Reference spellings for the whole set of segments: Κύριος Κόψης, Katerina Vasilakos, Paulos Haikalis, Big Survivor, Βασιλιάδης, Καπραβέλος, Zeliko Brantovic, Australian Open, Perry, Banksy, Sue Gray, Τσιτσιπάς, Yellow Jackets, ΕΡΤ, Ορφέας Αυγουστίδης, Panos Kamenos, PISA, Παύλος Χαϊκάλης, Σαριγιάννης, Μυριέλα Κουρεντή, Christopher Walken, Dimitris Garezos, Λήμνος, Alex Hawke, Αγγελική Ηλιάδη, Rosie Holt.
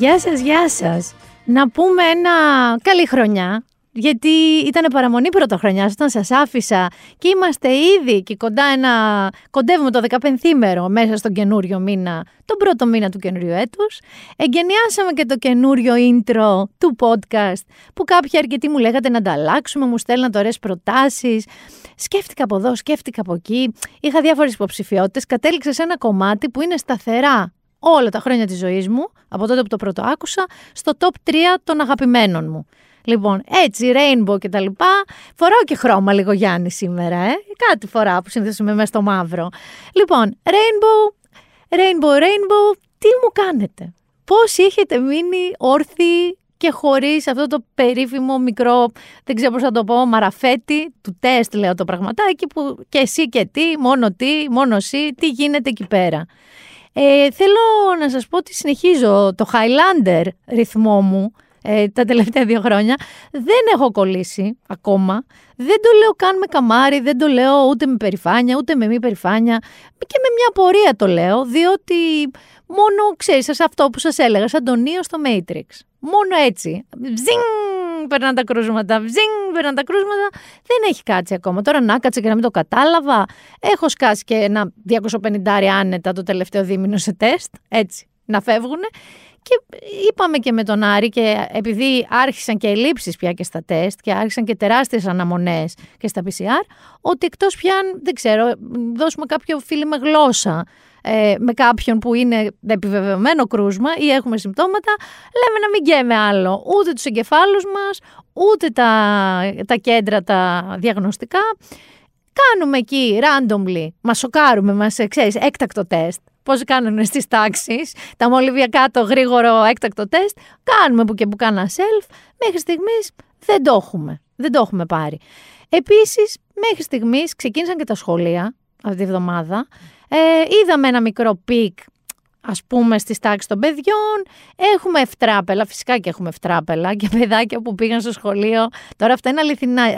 Γεια σας, γεια σας. Να πούμε ένα καλή χρονιά, γιατί ήταν παραμονή πρωτοχρονιάς όταν σας άφησα και είμαστε ήδη και κοντεύουμε το 15ήμερο μέσα στον καινούριο μήνα, τον πρώτο μήνα του καινούριου έτους. Εγκαινιάσαμε και το καινούριο intro του podcast που κάποιοι αρκετοί μου λέγατε να τα αλλάξουμε, μου στέλνατε ωραίες προτάσεις. Σκέφτηκα από εδώ, σκέφτηκα από εκεί, είχα διάφορες υποψηφιότητες, κατέληξα σε ένα κομμάτι που είναι σταθερά όλα τα χρόνια της ζωής μου, από τότε που το πρώτο άκουσα, στο top 3 των αγαπημένων μου. Λοιπόν, έτσι, rainbow και τα λοιπά. Φοράω και χρώμα λίγο Γιάννη σήμερα, Κάτι φορά που συνήθως είμαι μέσα στο μαύρο. Λοιπόν, rainbow, τι μου κάνετε? Πώς έχετε μείνει όρθιοι και χωρίς αυτό το περίφημο μικρό, δεν ξέρω πώς θα το πω, μαραφέτη του τεστ, λέω το πραγματάκι που και εσύ και τι, μόνο εσύ, τι γίνεται εκεί πέρα? Θέλω να σας πω ότι συνεχίζω το Highlander ρυθμό μου τα τελευταία 2 χρόνια. Δεν έχω κολλήσει ακόμα. Δεν το λέω καν με καμάρι, δεν το λέω ούτε με περηφάνεια, ούτε με μη περηφάνεια. Και με μια απορία το λέω, διότι μόνο, ξέρεις, αυτό που σας έλεγα, σαν τον Νίο στο Matrix. Μόνο έτσι. Ζινγκ, περνάνε τα κρούσματα. Ζινγκ, περνάνε τα κρούσματα. Δεν έχει κάτσει ακόμα. Τώρα να κάτσε και να μην το κατάλαβα. Έχω σκάσει και ένα 250 άνετα το τελευταίο δίμηνο σε τεστ. Έτσι, να φεύγουνε. Και είπαμε και με τον Άρη, και επειδή άρχισαν και ελλείψεις πια και στα τεστ και άρχισαν και τεράστιες αναμονές και στα PCR, ότι εκτός πια, δεν ξέρω, δώσουμε κάποιο φίλι με γλώσσα με κάποιον που είναι επιβεβαιωμένο κρούσμα ή έχουμε συμπτώματα, λέμε να μην καίμε άλλο ούτε τους εγκεφάλους μας, ούτε τα κέντρα τα διαγνωστικά. Κάνουμε εκεί randomly, μας σοκάρουμε, μας, ξέρεις, έκτακτο τεστ. Πώς κάνουν στις τάξεις, τα μολυβιακά, το γρήγορο έκτακτο τεστ. Κάνουμε που και που κάνα self. Μέχρι στιγμής δεν το έχουμε πάρει. Επίσης, μέχρι στιγμής ξεκίνησαν και τα σχολεία αυτή τη εβδομάδα. Είδαμε ένα μικρό πικ, ας πούμε, στις τάξεις των παιδιών. Έχουμε ευτράπελα, φυσικά και έχουμε ευτράπελα και παιδάκια που πήγαν στο σχολείο. Τώρα αυτά είναι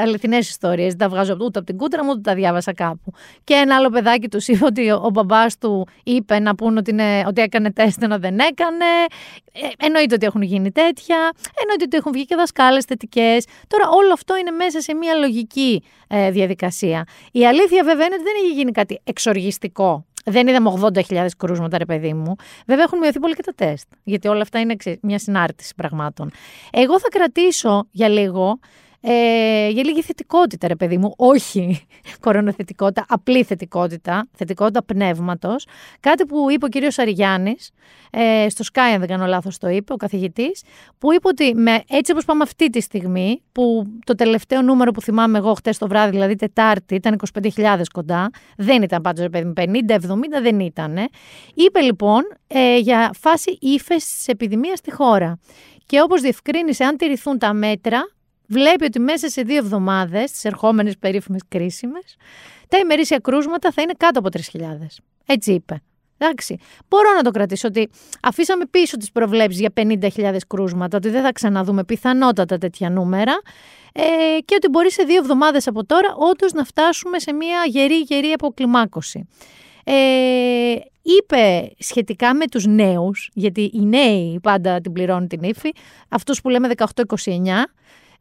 αληθινές ιστορίες, δεν τα βγάζω ούτε από την κούτρα μου, ούτε τα διάβασα κάπου. Και ένα άλλο παιδάκι τους είπε ότι ο μπαμπάς του είπε να πούνε ότι έκανε τεστ ενώ δεν έκανε. Εννοείται ότι έχουν γίνει τέτοια. Εννοείται ότι έχουν βγει και δασκάλες θετικές. Τώρα όλο αυτό είναι μέσα σε μια λογική διαδικασία. Η αλήθεια βέβαια είναι ότι δεν έχει γίνει κάτι εξοργιστικό. Δεν είδαμε 80.000 κρούσματα, ρε παιδί μου. Βέβαια έχουν μειωθεί πολύ και τα τεστ, γιατί όλα αυτά είναι μια συνάρτηση πραγμάτων. Εγώ θα κρατήσω για λίγη θετικότητα, ρε παιδί μου. Όχι κορονοθετικότητα, απλή θετικότητα, θετικότητα πνεύματος. Κάτι που είπε ο κύριος Σαριγιάννης, στο Sky, αν δεν κάνω λάθος το είπε, ο καθηγητής, που είπε ότι έτσι όπως πάμε αυτή τη στιγμή, που το τελευταίο νούμερο που θυμάμαι εγώ χτες το βράδυ, δηλαδή Τετάρτη, ήταν 25.000 κοντά, δεν ήταν πάντως, ρε παιδί μου, 50-70 δεν ήταν. Είπε λοιπόν για φάση ύφεσης της επιδημίας στη χώρα. Και όπως διευκρίνησε, αν τηρηθούν τα μέτρα, βλέπει ότι μέσα σε 2 εβδομάδες, τις ερχόμενες περίφημες κρίσιμες, τα ημερήσια κρούσματα θα είναι κάτω από 3.000. Έτσι είπε. Εντάξει. Μπορώ να το κρατήσω ότι αφήσαμε πίσω τις προβλέψεις για 50.000 κρούσματα, ότι δεν θα ξαναδούμε πιθανότατα τέτοια νούμερα και ότι μπορεί σε 2 εβδομάδες από τώρα όντως να φτάσουμε σε μια γερή αποκλιμάκωση. Είπε σχετικά με τους νέους, γιατί οι νέοι πάντα την πληρώνουν την ύφη, αυτούς που λέμε 18-29.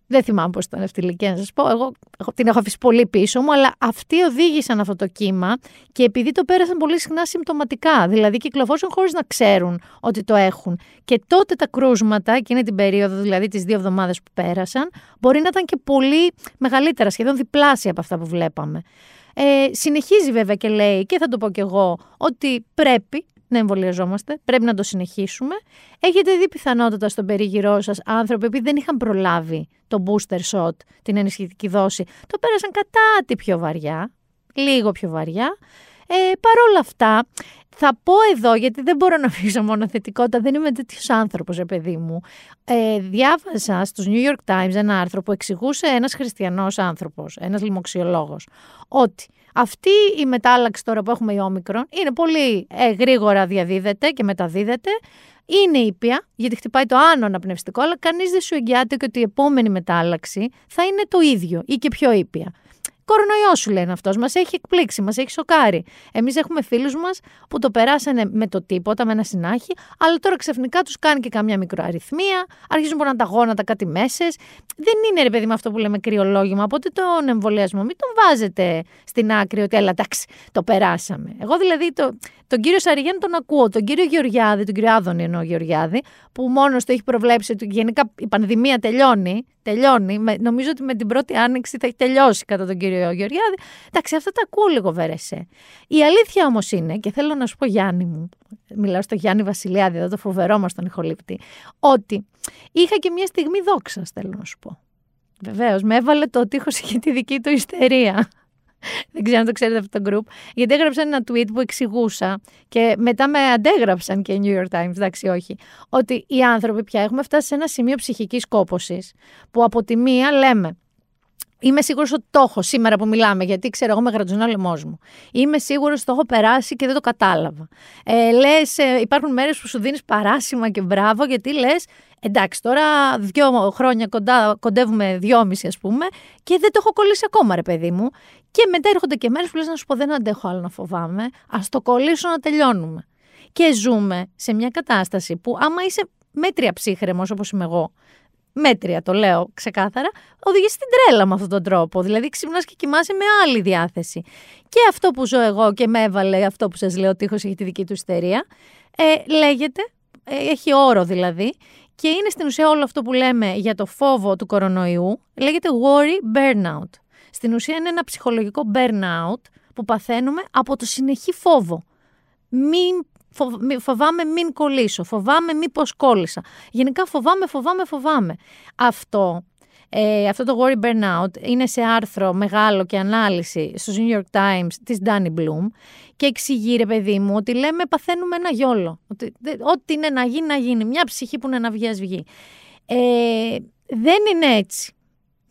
Δεν θυμάμαι πώς ήταν αυτή η ηλικία να σας πω, εγώ την έχω αφήσει πολύ πίσω μου, αλλά αυτοί οδήγησαν αυτό το κύμα και επειδή το πέρασαν πολύ συχνά συμπτωματικά, δηλαδή κυκλοφόρησαν χωρίς να ξέρουν ότι το έχουν. Και τότε τα κρούσματα, εκείνη την περίοδο, δηλαδή τις 2 εβδομάδες που πέρασαν, μπορεί να ήταν και πολύ μεγαλύτερα, σχεδόν διπλάσια από αυτά που βλέπαμε. Συνεχίζει βέβαια και λέει, και θα το πω κι εγώ, ότι πρέπει να εμβολιαζόμαστε, πρέπει να το συνεχίσουμε. Έχετε δει πιθανότατα στον περίγυρό σας άνθρωποι που δεν είχαν προλάβει το booster shot, την ενισχυτική δόση, το πέρασαν κατάτι πιο βαριά, λίγο πιο βαριά. Παρόλα αυτά, θα πω εδώ, γιατί δεν μπορώ να αφήσω μόνο θετικότητα, δεν είμαι τέτοιος άνθρωπος, ρε παιδί μου. Διάβασα στους New York Times ένα άρθρο που εξηγούσε ένας χριστιανός άνθρωπος, ένας λοιμοξιολόγος, ότι αυτή η μετάλλαξη τώρα που έχουμε η όμικρον είναι πολύ γρήγορα διαδίδεται και μεταδίδεται, είναι ήπια, γιατί χτυπάει το άνω αναπνευστικό, αλλά κανείς δεν σου εγγυάται και ότι η επόμενη μετάλλαξη θα είναι το ίδιο ή και πιο ήπια. κορονοϊό σου λένε αυτός, μας έχει εκπλήξει, μας έχει σοκάρει. Εμείς έχουμε φίλους μας που το περάσανε με το τίποτα, με ένα συνάχη, αλλά τώρα ξαφνικά τους κάνει και καμιά μικροαριθμία, αρχίζουν πονάνε τα γόνατα, κάτι μέσες. Δεν είναι ρε παιδί με αυτό που λέμε κρυολόγημα, οπότε τον εμβολιασμό μην τον βάζετε στην άκρη ότι έλα τάξη, το περάσαμε. Εγώ δηλαδή τον κύριο Σαριγιάννη τον ακούω, τον κύριο Γεωργιάδη, τον κύριο Άδωνη εννοώ Γεωργιάδη, που μόνος το έχει προβλέψει ότι γενικά η πανδημία τελειώνει, νομίζω ότι με την πρώτη άνοιξη θα έχει τελειώσει κατά τον κύριο Γεωργιάδη. Εντάξει, αυτά τα ακούω λίγο βερεσέ. Η αλήθεια όμως είναι, και θέλω να σου πω Γιάννη μου, μιλάω στο Γιάννη Βασιλιάδη, εδώ το φοβερό μας τον ηχολήπτη, ότι είχα και μια στιγμή δόξας, θέλω να σου πω. Βεβαίως, με έβαλε το τείχος και τη δική του ιστερία. Δεν ξέρω αν το ξέρετε αυτό το group. Γιατί έγραψαν ένα tweet που εξηγούσα και μετά με αντέγραψαν και οι New York Times, εντάξει όχι, ότι οι άνθρωποι πια έχουμε φτάσει σε ένα σημείο ψυχικής κόπωσης που από τη μία λέμε είμαι σίγουρος ότι το έχω σήμερα που μιλάμε, γιατί ξέρω εγώ με γρατζουνά ο λαιμός μου. Είμαι σίγουρος ότι το έχω περάσει και δεν το κατάλαβα. Λες, υπάρχουν μέρες που σου δίνεις παράσημα και μπράβο, γιατί λες, εντάξει, τώρα 2 χρόνια κοντεύουμε 2,5 ας πούμε, και δεν το έχω κολλήσει ακόμα, ρε παιδί μου. Και μετά έρχονται και μέρες που λες να σου πω: δεν αντέχω άλλο να φοβάμαι, ας το κολλήσω να τελειώνουμε. Και ζούμε σε μια κατάσταση που άμα είσαι μέτρια ψύχρεμος όπως είμαι εγώ. Μέτρια το λέω ξεκάθαρα, οδηγείς στην τρέλα με αυτόν τον τρόπο. Δηλαδή ξυπνάς και κοιμάσαι με άλλη διάθεση. Και αυτό που ζω εγώ και με έβαλε αυτό που σας λέω, ο τείχος έχει τη δική του ιστερία, λέγεται, έχει όρο δηλαδή, και είναι στην ουσία όλο αυτό που λέμε για το φόβο του κορονοϊού, λέγεται worry burnout. Στην ουσία είναι ένα ψυχολογικό burnout που παθαίνουμε από το συνεχή φόβο. Φοβάμαι μην κολλήσω, φοβάμαι μήπως κόλλησα. Γενικά φοβάμαι. Αυτό το worry burnout είναι σε άρθρο μεγάλο και ανάλυση στους New York Times της Danny Bloom και εξηγεί ρε παιδί μου ότι λέμε παθαίνουμε ένα γιόλο. Ό,τι είναι να γίνει, να γίνει. Μια ψυχή που είναι να βγει, ας βγει. Δεν είναι έτσι.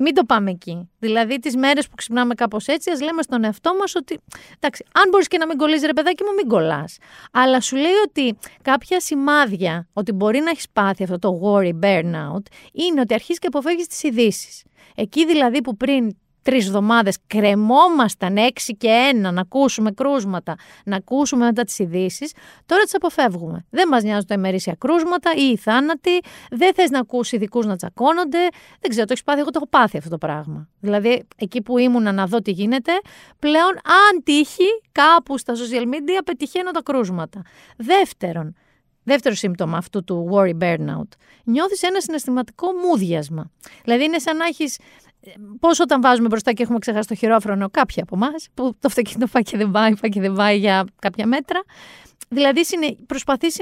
Μην το πάμε εκεί. Δηλαδή, τις μέρες που ξυπνάμε κάπως έτσι, ας λέμε στον εαυτό μας ότι. Εντάξει, αν μπορείς και να μην κολλείς, ρε παιδάκι μου, μην κολλάς. Αλλά σου λέει ότι κάποια σημάδια ότι μπορεί να έχεις πάθει αυτό το worry burnout είναι ότι αρχίζεις και αποφεύγεις τις ειδήσεις. Εκεί δηλαδή που πριν 3 εβδομάδες κρεμόμασταν 6 και 1 να ακούσουμε κρούσματα, να ακούσουμε μετά τις ειδήσεις, τώρα τις αποφεύγουμε. Δεν μας νοιάζουν τα ημερήσια κρούσματα ή οι θάνατοι, δεν θες να ακούσεις ειδικούς να τσακώνονται. Δεν ξέρω, το έχεις πάθει, εγώ το έχω πάθει αυτό το πράγμα. Δηλαδή, εκεί που ήμουνα να δω τι γίνεται, πλέον αν τύχει κάπου στα social media πετυχαίνω τα κρούσματα. Δεύτερο σύμπτωμα αυτού του worry burnout. Νιώθεις ένα συναισθηματικό μούδιασμα. Δηλαδή, είναι σαν να έχεις. Πώς όταν βάζουμε μπροστά και έχουμε ξεχάσει το χειρόφρονο, κάποιοι από εμάς, που το αυτοκίνητο πάει και δεν πάει, για κάποια μέτρα. Δηλαδή, προσπαθείς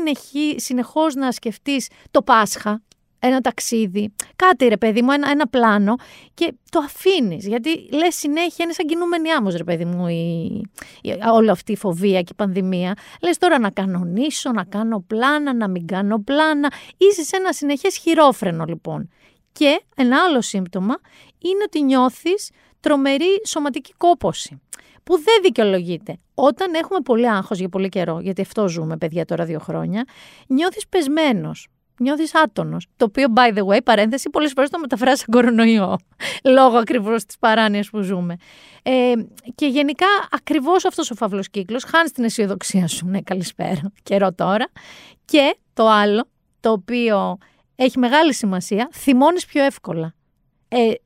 συνεχώς να σκεφτείς το Πάσχα, ένα ταξίδι, κάτι ρε παιδί μου, ένα πλάνο και το αφήνεις. Γιατί λες συνέχεια, είναι σαν κινούμενη άμμος ρε παιδί μου όλη αυτή η φοβία και η πανδημία. Λες τώρα να κανονίσω, να κάνω πλάνα, να μην κάνω πλάνα. Είσαι σε ένα συνεχές χειρόφρενο λοιπόν. Και ένα άλλο σύμπτωμα είναι ότι νιώθεις τρομερή σωματική κόπωση, που δεν δικαιολογείται. Όταν έχουμε πολύ άγχος για πολύ καιρό, γιατί αυτό ζούμε παιδιά τώρα 2 χρόνια, νιώθεις πεσμένος, νιώθεις άτονος, το οποίο by the way, παρένθεση, πολλές φορές το μεταφράζει σαν κορονοϊό, λόγω ακριβώς της παράνοιας που ζούμε. Και γενικά ακριβώς αυτός ο φαύλος κύκλος, χάνεις την αισιοδοξία σου, ναι καλησπέρα, καιρό τώρα. Και το άλλο, το οποίο έχει μεγάλη σημασία, θυμώνεις πιο εύκολα.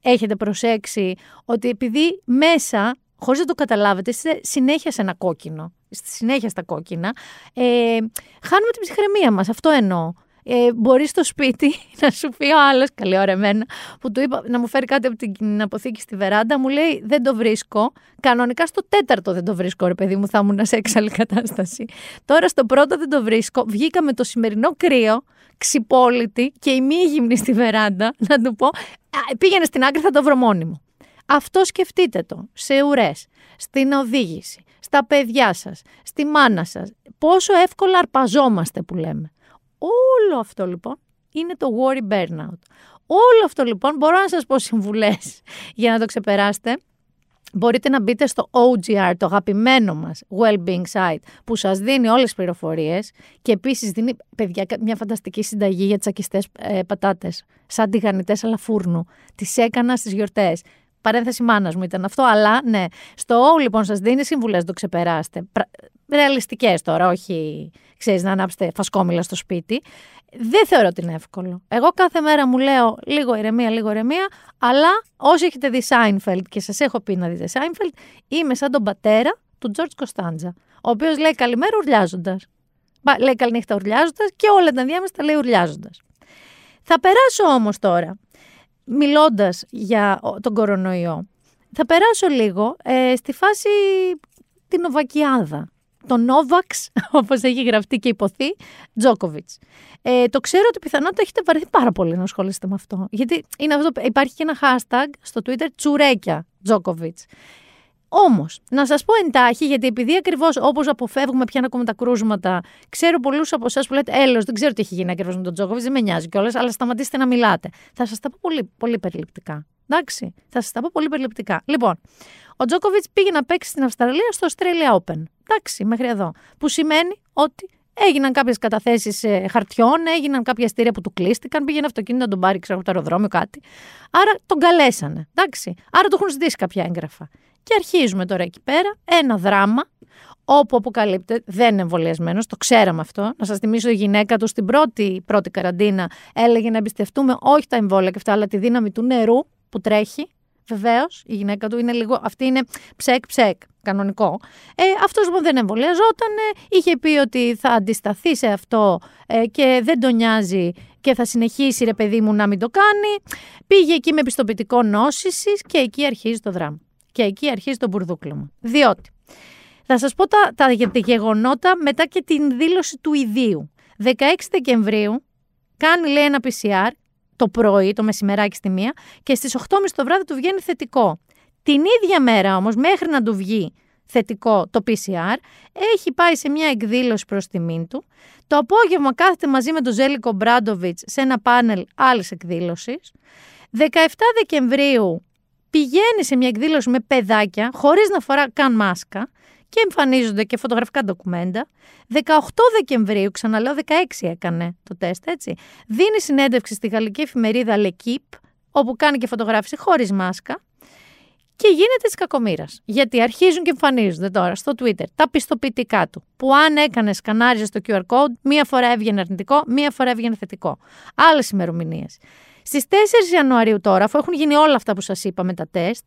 Έχετε προσέξει ότι επειδή μέσα, χωρίς να το καταλάβετε, είστε συνέχεια σε ένα κόκκινο, είστε συνέχεια στα κόκκινα, χάνουμε την ψυχραιμία μας, αυτό εννοώ. Μπορεί στο σπίτι να σου πει ο άλλος, καλή ώρα εμένα, που του είπα να μου φέρει κάτι από την αποθήκη στη βεράντα, μου λέει δεν το βρίσκω. Κανονικά στο 4ο δεν το βρίσκω, ρε παιδί μου, θα ήμουν σε έξαλλη κατάσταση. Τώρα στο 1ο δεν το βρίσκω. Βγήκα με το σημερινό κρύο, ξυπόλυτη και ημίγυμνη στη βεράντα, να του πω, πήγαινε στην άκρη, θα το βρω μόνη μου. Αυτό σκεφτείτε το σε ουρές, στην οδήγηση, στα παιδιά σας, στη μάνα σας. Πόσο εύκολα αρπαζόμαστε που λέμε. Όλο αυτό λοιπόν είναι το worry burnout. Όλο αυτό λοιπόν μπορώ να σας πω συμβουλές για να το ξεπεράσετε. Μπορείτε να μπείτε στο OGR, το αγαπημένο μας well-being site, που σας δίνει όλες τις πληροφορίες και επίσης δίνει, παιδιά, μια φανταστική συνταγή για τσακιστές πατάτες, σαν τηγανιτές αλλά φούρνου. Τις έκανα στις γιορτές. Παρένθεση μάνας μου ήταν αυτό, αλλά ναι. Στο O λοιπόν σας δίνει σύμβουλες να το ξεπεράστε. Ρεαλιστικές τώρα, όχι ξέρεις να ανάψετε φασκόμηλα στο σπίτι. Δεν θεωρώ ότι είναι εύκολο. Εγώ κάθε μέρα μου λέω λίγο ηρεμία, αλλά όσοι έχετε δει Σάινφελντ και σας έχω πει να δείτε Σάινφελντ, είμαι σαν τον πατέρα του Τζορτζ Κοστάντζα, ο οποίος λέει καλημέρα ουρλιάζοντας. Λέει καληνύχτα ουρλιάζοντας και όλα τα διάμεσα τα λέει ουρλιάζοντας. Θα περάσω όμως τώρα, μιλώντας για τον κορονοϊό, θα περάσω λίγο στη φάση την Νοβακιάδα. Το Νόβαξ, όπως έχει γραφτεί και υποθεί, Τζόκοβιτς. Το ξέρω ότι πιθανότητα έχετε βαρεθεί πάρα πολύ να ασχολείστε με αυτό. Γιατί είναι αυτό, υπάρχει και ένα hashtag στο Twitter, τσουρέκια Τζόκοβιτς. Όμως, να σας πω εντάχει, γιατί επειδή ακριβώς όπως αποφεύγουμε πια να ακούμε τα κρούσματα, ξέρω πολλούς από εσάς που λέτε έλεος, δεν ξέρω τι έχει γίνει ακριβώς με τον Τζόκοβιτς, δεν με νοιάζει κιόλας, αλλά σταματήστε να μιλάτε. Θα σας τα πω πολύ, πολύ περιληπτικά. Εντάξει, θα σας τα πω πολύ περιληπτικά. Λοιπόν, ο Τζόκοβιτς πήγε να παίξει στην Αυστραλία στο Australian Open. Εντάξει, μέχρι εδώ. Που σημαίνει ότι έγιναν κάποιες καταθέσεις χαρτιών, έγιναν κάποια εστήρια που του κλείστηκαν, πήγαινε αυτοκίνητο να τον πάρει, ξέρω, από το αεροδρόμιο, κάτι. Άρα τον καλέσανε. Εντάξει, άρα του έχουν ζητήσει κάποια έγγραφα. Και αρχίζουμε τώρα εκεί πέρα ένα δράμα όπου αποκαλύπτεται δεν είναι εμβολιασμένος, το ξέραμε αυτό. Να σας θυμίσω, η γυναίκα του στην πρώτη καραντίνα έλεγε να εμπιστευτούμε όχι τα εμβόλια και αυτά, αλλά τη δύναμη του νερού που τρέχει. Βεβαίως, η γυναίκα του είναι λίγο, αυτή είναι ψεκ, κανονικό. Αυτός δεν εμβολιαζόταν, είχε πει ότι θα αντισταθεί σε αυτό και δεν τον νοιάζει και θα συνεχίσει ρε παιδί μου να μην το κάνει. Πήγε εκεί με πιστοποιητικό νόσησης και εκεί αρχίζει το δράμα. Και εκεί αρχίζει το μπουρδούκλωμα. Διότι, θα σας πω τα γεγονότα μετά και την δήλωση του ιδίου. 16 Δεκεμβρίου κάνει λέει ένα PCR το πρωί, το μεσημεράκι στη 1 και στις 8.30 το βράδυ του βγαίνει θετικό. Την ίδια μέρα όμως, μέχρι να του βγει θετικό το PCR, έχει πάει σε μια εκδήλωση προς τιμήν του. Το απόγευμα κάθεται μαζί με τον Ζέλικο Μπράντοβιτς σε ένα πάνελ άλλης εκδήλωσης. 17 Δεκεμβρίου πηγαίνει σε μια εκδήλωση με παιδάκια, χωρίς να φορά καν μάσκα, και εμφανίζονται και φωτογραφικά ντοκουμέντα. 18 Δεκεμβρίου, ξαναλέω 16 έκανε το τεστ, έτσι, δίνει συνέντευξη στη γαλλική εφημερίδα L'Equipe, όπου κάνει και φωτογράφηση χωρίς μάσκα, και γίνεται της κακομοίρας. Γιατί αρχίζουν και εμφανίζονται τώρα στο Twitter τα πιστοποιητικά του, που αν έκανε σκανάριζε στο QR code, μία φορά έβγαινε αρνητικό, μία φορά έβγαινε θετικό. Άλλες ημερομηνίες. Στις 4 Ιανουαρίου τώρα, αφού έχουν γίνει όλα αυτά που σας είπα με τα τεστ,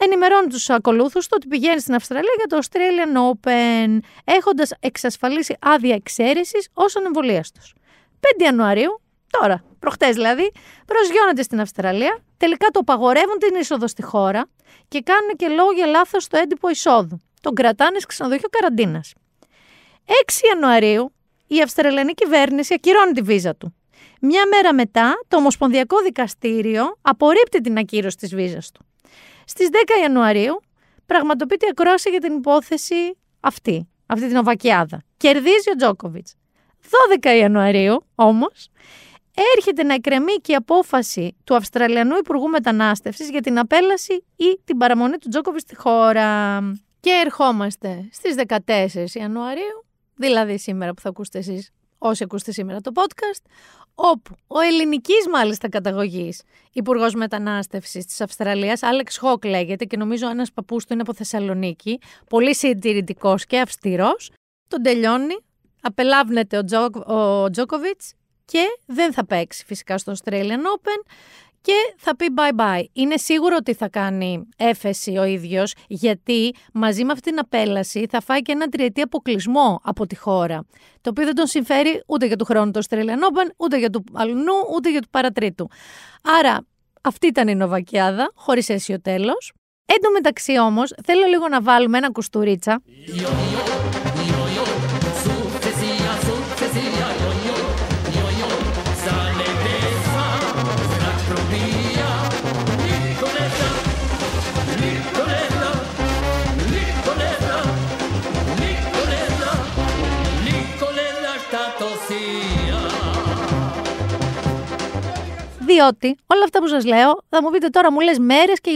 ενημερώνει τους ακολούθους του ότι πηγαίνει στην Αυστραλία για το Australian Open, έχοντας εξασφαλίσει άδεια εξαίρεσης ως ανεμβολίας τους. 5 Ιανουαρίου, τώρα, προχτές δηλαδή, προσγειώνεται στην Αυστραλία, τελικά το απαγορεύουν την είσοδο στη χώρα και κάνουν και λόγο για λάθος στο έντυπο εισόδου. Τον κρατάνε σε ξενοδοχείο καραντίνας. 6 Ιανουαρίου, η Αυστραλιανή κυβέρνηση ακυρώνει τη βίζα του. Μια μέρα μετά, το Ομοσπονδιακό Δικαστήριο απορρίπτει την ακύρωση της βίζας του. Στις 10 Ιανουαρίου πραγματοποιείται η ακρόαση για την υπόθεση αυτή την Οβακιάδα. Κερδίζει ο Τζόκοβιτς. 12 Ιανουαρίου όμως έρχεται να εκκρεμεί και η απόφαση του Αυστραλιανού Υπουργού Μετανάστευσης για την απέλαση ή την παραμονή του Τζόκοβιτς στη χώρα. Και ερχόμαστε στις 14 Ιανουαρίου, δηλαδή σήμερα που θα ακούσετε εσείς, όσοι ακούστε σήμερα το podcast, όπου ο ελληνικής μάλιστα καταγωγής υπουργός μετανάστευσης της Αυστραλίας, Alex Hawke λέγεται και νομίζω ένας παππούς του είναι από Θεσσαλονίκη, πολύ συντηρητικός και αυστηρός, τον τελειώνει, απελάβνεται ο Τζόκοβιτς και δεν θα παίξει φυσικά στο Australian Open και θα πει bye-bye. Είναι σίγουρο ότι θα κάνει έφεση ο ίδιος, γιατί μαζί με αυτή την απέλαση θα φάει και ένα τριετή αποκλεισμό από τη χώρα, το οποίο δεν τον συμφέρει ούτε για του χρόνου το Australian Open, ούτε για του αλλού, ούτε για του παρατρίτου. Άρα αυτή ήταν η Νοβακιάδα, χωρίς αίσιο τέλος. Εν τω μεταξύ όμως, θέλω λίγο να βάλουμε ένα κουστουρίτσα. Διότι όλα αυτά που σας λέω, θα μου πείτε τώρα, μου λες μέρες και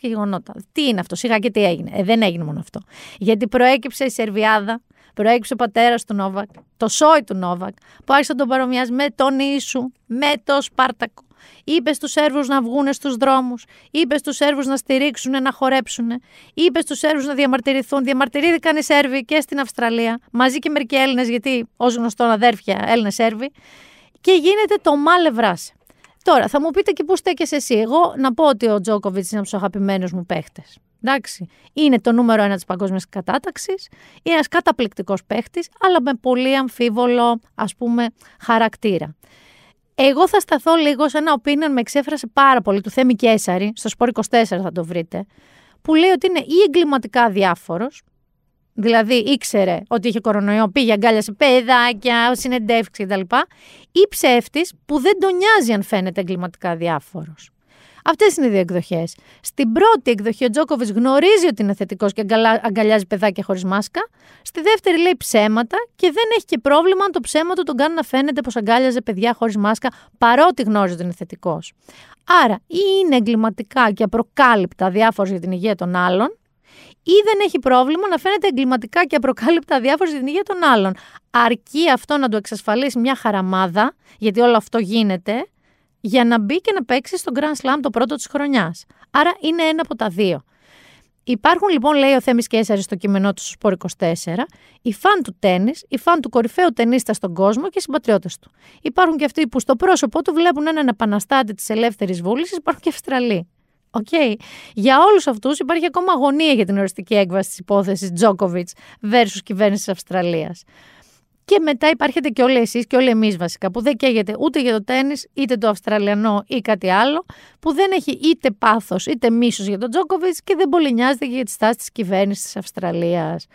γεγονότα. Τι είναι αυτό, σιγά και τι έγινε. Δεν έγινε μόνο αυτό. Γιατί προέκυψε η Σερβιάδα, προέκυψε ο πατέρας του Νόβακ, το σόι του Νόβακ, που άρχισε να τον παρομοιάζει με τον Ιησού, με το Σπάρτακο. Είπε στους Σέρβους να βγούνε στους δρόμους, είπε στους Σέρβους να στηρίξουν, να χορέψουν, είπε στους Σέρβους να διαμαρτυρηθούν. Διαμαρτυρήθηκαν οι Σέρβοι και στην Αυστραλία, μαζί και μερικοί Έλληνες, γιατί ως γνωστόν αδέρφια Έλληνες-Σέρβοι, και γίνεται το μάλευράσε. Τώρα, θα μου πείτε και πού στέκεσαι εσύ. Εγώ να πω ότι ο Τζόκοβιτς είναι από τους αγαπημένους μου παίχτες. Εντάξει, είναι το νούμερο 1 της παγκόσμιας κατάταξης, είναι ένας καταπληκτικός παίχτης, αλλά με πολύ αμφίβολο, ας πούμε, χαρακτήρα. Εγώ θα σταθώ λίγο σε ένα opinion, με εξέφρασε πάρα πολύ, του Θέμη Κέσαρη, στο Σπορ 24 θα το βρείτε, που λέει ότι είναι ή εγκληματικά διάφορος, δηλαδή ήξερε ότι είχε κορονοϊό, πήγε, αγκάλιασε παιδάκια, συνεντεύξη κτλ. Ή ψεύτης που δεν τον νοιάζει αν φαίνεται εγκληματικά διάφορος. Αυτές είναι οι δύο εκδοχές. Στην πρώτη εκδοχή ο Τζόκοβιτς γνωρίζει ότι είναι θετικός και αγκαλιάζει παιδάκια χωρίς μάσκα. Στη δεύτερη λέει ψέματα και δεν έχει και πρόβλημα αν το ψέμα του τον κάνει να φαίνεται πως αγκάλιαζε παιδιά χωρίς μάσκα, παρότι γνώριζε ότι είναι θετικός. Άρα ή είναι εγκληματικά και απροκάλυπτα διάφορος για την υγεία των άλλων, ή δεν έχει πρόβλημα να φαίνεται εγκληματικά και απροκάλυπτα διάφορος για την υγεία των άλλων. Αρκεί αυτό να του εξασφαλίσει μια χαραμάδα, γιατί όλο αυτό γίνεται, για να μπει και να παίξει στον Grand Slam το πρώτο της χρονιάς. Άρα είναι ένα από τα δύο. Υπάρχουν λοιπόν, λέει ο Θέμης Κέσαρης στο κείμενό του στο Σπορ 24, οι φαν του τέννις, οι φαν του κορυφαίου τενίστα στον κόσμο και οι συμπατριώτες του. Υπάρχουν και αυτοί που στο πρόσωπό του βλέπουν έναν επαναστάτη της ελεύθερης βούλησης, υπάρχουν και Αυστραλοί. Okay. Για όλους αυτούς υπάρχει ακόμα αγωνία για την οριστική έκβαση της υπόθεσης Τζόκοβιτς versus κυβέρνηση της Αυστραλίας. Και μετά υπάρχετε και όλοι εσείς και όλοι εμείς βασικά, που δεν καίγεται ούτε για το τένις, είτε το Αυστραλιανό ή κάτι άλλο, που δεν έχει είτε πάθος είτε μίσος για τον Τζόκοβιτς και δεν πολυνιάζεται και για τη στάση της κυβέρνησης της Αυστραλίας.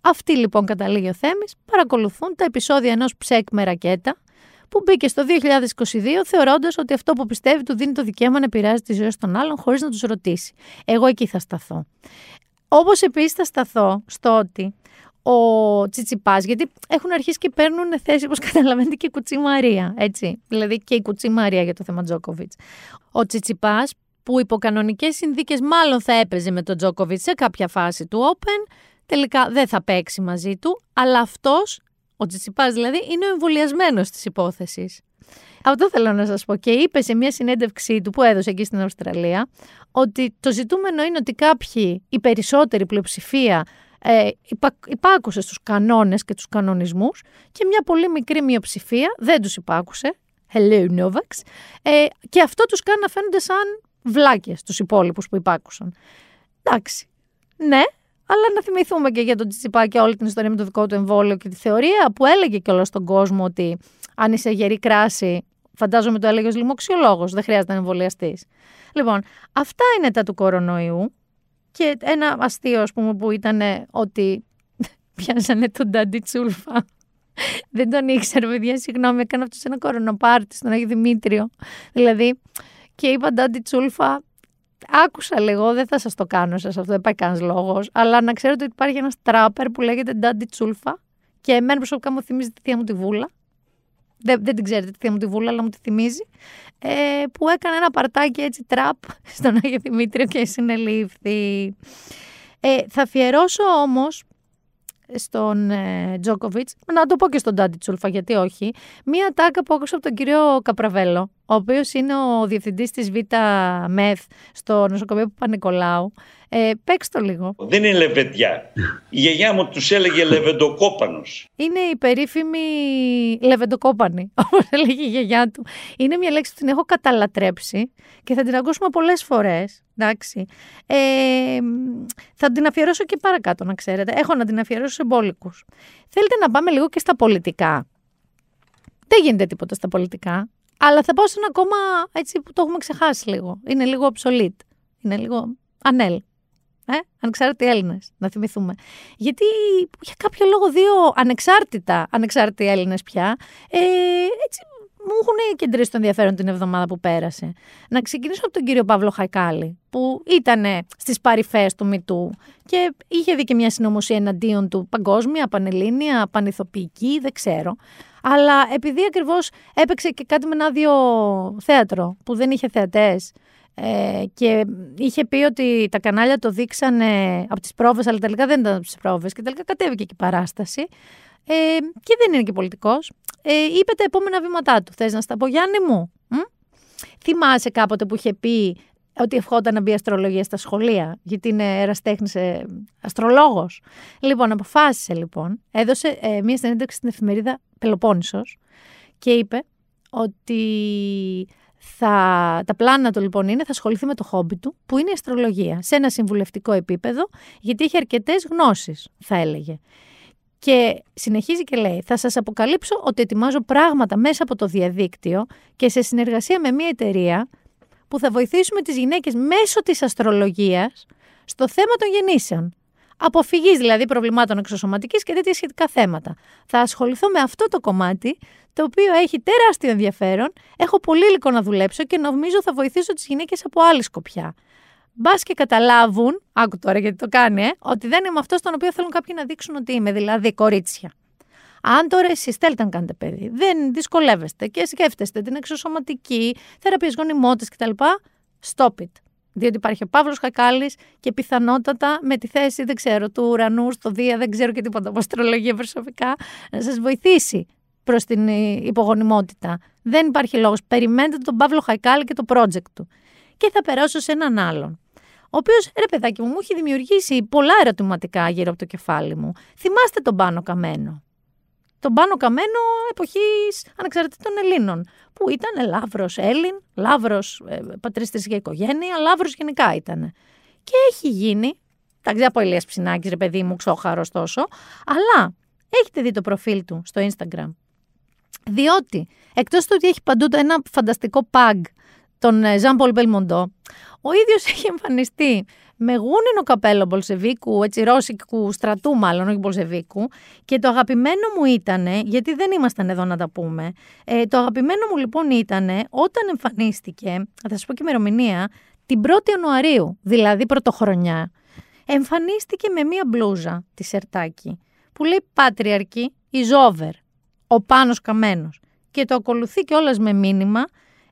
Αυτοί λοιπόν, καταλήγει ο Θέμης, παρακολουθούν τα επεισόδια ενός ψεκ με ρακέτα, που μπήκε στο 2022 θεωρώντας ότι αυτό που πιστεύει του δίνει το δικαίωμα να επηρεάζει τη ζωή των άλλων χωρίς να τους ρωτήσει. Εγώ εκεί θα σταθώ. Όπως επίσης θα σταθώ στο ότι ο Τσιτσιπάς, γιατί έχουν αρχίσει και παίρνουν θέση, όπως καταλαβαίνετε, και η κουτσιμαρία, έτσι. Δηλαδή και η κουτσιμαρία για το θέμα Τζόκοβιτς. Ο Τσιτσιπάς, που υπό κανονικές συνθήκες μάλλον θα έπαιζε με τον Τζόκοβιτς σε κάποια φάση του Open, τελικά δεν θα παίξει μαζί του, αλλά αυτός, ο Τσιτσιπάς δηλαδή, είναι ο εμβολιασμένος της υπόθεσης. Αυτό θέλω να σας πω, και είπε σε μια συνέντευξή του που έδωσε εκεί στην Αυστραλία ότι το ζητούμενο είναι ότι κάποιοι, η περισσότερη πλειοψηφία, υπάκουσε στους κανόνες και τους κανονισμούς και μια πολύ μικρή μειοψηφία δεν τους υπάκουσε, hello Novaks, και αυτό τους κάνει να φαίνονται σαν βλάκες τους υπόλοιπους που υπάκουσαν. Εντάξει, ναι, αλλά να θυμηθούμε και για τον Τσιτσιπά και όλη την ιστορία με το δικό του εμβόλιο και τη θεωρία που έλεγε και όλα στον κόσμο ότι αν είσαι γερή κράση, φαντάζομαι το έλεγε ως λοιμοξιολόγος, δεν χρειάζεται να εμβολιαστείς. Λοιπόν, αυτά είναι τα του κορονοϊού. Και ένα αστείο, ας πούμε, που ήταν ότι πιάσανε τον Ντάντι Τσούλφα. Δεν τον ήξερα, παιδιά, συγγνώμη, έκανε αυτό σε ένα κορονοπάρτι στον Άγιο Δημήτριο. Δηλαδή, και είπα Ντάντι Τσούλφα, άκουσα λίγο, δεν θα σας το κάνω σας αυτό, δεν πάει κανένας λόγος, αλλά να ξέρετε ότι υπάρχει ένας τράπερ που λέγεται Ντάντι Τσούλφα και εμένα προσωπικά μου θυμίζει τη θεία μου τη Βούλα. Δεν την ξέρετε τη θεία μου τη Βούλα, αλλά μου τη θυμίζει. Που έκανε ένα παρτάκι έτσι τραπ στον Άγιο Δημήτριο και συνελήφθη. Θα αφιερώσω όμως στον Τζόκοβιτς, να το πω και στον Ντάντι Τσούλφα, γιατί όχι, μία τάκα που άκουσα από τον κύριο Καπραβέλο, ο οποίος είναι ο διευθυντής της Β' ΜΕΘ στο νοσοκομείο Παπα-Νικολάου. Παίξτε το λίγο. Δεν είναι λεβεντιά. Η γιαγιά μου τους έλεγε λεβεντοκόπανος. Είναι η περίφημη λεβεντοκόπανη, όπως έλεγε η γιαγιά του. Είναι μια λέξη που την έχω καταλατρέψει και θα την ακούσουμε πολλές φορές. Εντάξει. Θα την αφιερώσω και παρακάτω, να ξέρετε. Έχω να την αφιερώσω σε μπόλικους. Θέλετε να πάμε λίγο και στα πολιτικά. Δεν γίνεται τίποτα στα πολιτικά. Αλλά θα πάω σε ένα κόμμα έτσι που το έχουμε ξεχάσει λίγο. Είναι λίγο obsolete. Είναι λίγο ανέλ. Ανεξάρτητοι Έλληνες, να θυμηθούμε. Γιατί για κάποιο λόγο δύο ανεξάρτητοι Έλληνες πια, έτσι μου έχουν κεντρήσει το ενδιαφέρον την εβδομάδα που πέρασε. Να ξεκινήσω από τον κύριο Παύλο Χαϊκάλη, που ήταν στις παρυφές του Μητού και είχε δει και μια συνωμοσία εναντίον του παγκόσμια, πανελλήνια, πανηθοποιική, δεν ξέρω. Αλλά επειδή ακριβώς έπαιξε και κάτι με ένα άδειο θέατρο που δεν είχε θεατές, Και είχε πει ότι τα κανάλια το δείξανε από τις πρόβες, αλλά τελικά δεν ήταν από τις πρόβες και τελικά κατέβηκε και η παράσταση. Και δεν είναι και πολιτικός. Είπε τα επόμενα βήματά του. Θες να στα πω, Γιάννη μου? Θυμάσαι κάποτε που είχε πει ότι ευχόταν να μπει αστρολογία στα σχολεία, γιατί είναι εραστέχνης αστρολόγος? Λοιπόν, αποφάσισε λοιπόν, έδωσε μία συνέντευξη στην εφημερίδα Πελοπόννησος και είπε ότι τα πλάνα του λοιπόν είναι, θα ασχοληθεί με το χόμπι του, που είναι η αστρολογία, σε ένα συμβουλευτικό επίπεδο, γιατί έχει αρκετές γνώσεις, θα έλεγε. Και συνεχίζει και λέει, θα σας αποκαλύψω ότι ετοιμάζω πράγματα μέσα από το διαδίκτυο και σε συνεργασία με μια εταιρεία που θα βοηθήσουμε τις γυναίκες μέσω της αστρολογίας στο θέμα των γεννήσεων. Αποφυγής δηλαδή προβλημάτων εξωσωματικής και τέτοια σχετικά θέματα. Θα ασχοληθώ με αυτό το κομμάτι, το οποίο έχει τεράστιο ενδιαφέρον, έχω πολύ υλικό να δουλέψω και νομίζω θα βοηθήσω τις γυναίκες από άλλη σκοπιά. Μπας και καταλάβουν, άκου τώρα γιατί το κάνει, ότι δεν είμαι αυτός τον οποίο θέλουν κάποιοι να δείξουν ότι είμαι, δηλαδή κορίτσια. Αν τώρα εσείς θέλετε να κάνετε παιδί, δεν δυσκολεύεστε και σκέφτεστε την εξωσωματική, θεραπείες γονιμότητας κτλ. Stop it. Διότι υπάρχει ο Παύλος Χαϊκάλης και πιθανότατα με τη θέση, δεν ξέρω, του ουρανού, στο Δία, δεν ξέρω και τίποτα από αστρολογία προσωπικά, να σας βοηθήσει προς την υπογονιμότητα. Δεν υπάρχει λόγος. Περιμένετε τον Παύλο Χαϊκάλη και το project του. Και θα περάσω σε έναν άλλον, ο οποίος, ρε παιδάκι μου, μου έχει δημιουργήσει πολλά ερωτηματικά γύρω από το κεφάλι μου. Θυμάστε τον Πάνο Καμένο. Τον Πάνο Καμένο εποχής ανεξαρτήτων Ελλήνων, που ήταν λαύρος Έλλην, λαύρος πατρίστης για οικογένεια, λαύρος γενικά ήταν. Και έχει γίνει, τα ξέρω από Ηλίας Ψινάκης, ρε παιδί μου, ξόχαρος τόσο, αλλά έχετε δει το προφίλ του στο Instagram. Διότι, εκτός του ότι έχει παντού το ένα φανταστικό pag, τον Ζαν Πολ Μπελμοντό, ο ίδιος έχει εμφανιστεί με γούνινο καπέλο μπολσεβίκου, έτσι ρώσικου στρατού μάλλον, όχι μπολσεβίκου, και το αγαπημένο μου ήτανε, γιατί δεν ήμασταν εδώ να τα πούμε, το αγαπημένο μου λοιπόν ήτανε όταν εμφανίστηκε, θα σας πω και ημερομηνία, την 1η Ιανουαρίου, δηλαδή πρωτοχρονιά, εμφανίστηκε με μία μπλούζα τη Σερτάκη, που λέει Πάτριαρκη is over, ο Πάνος Καμένος, και το ακολουθεί κιόλας με μήνυμα,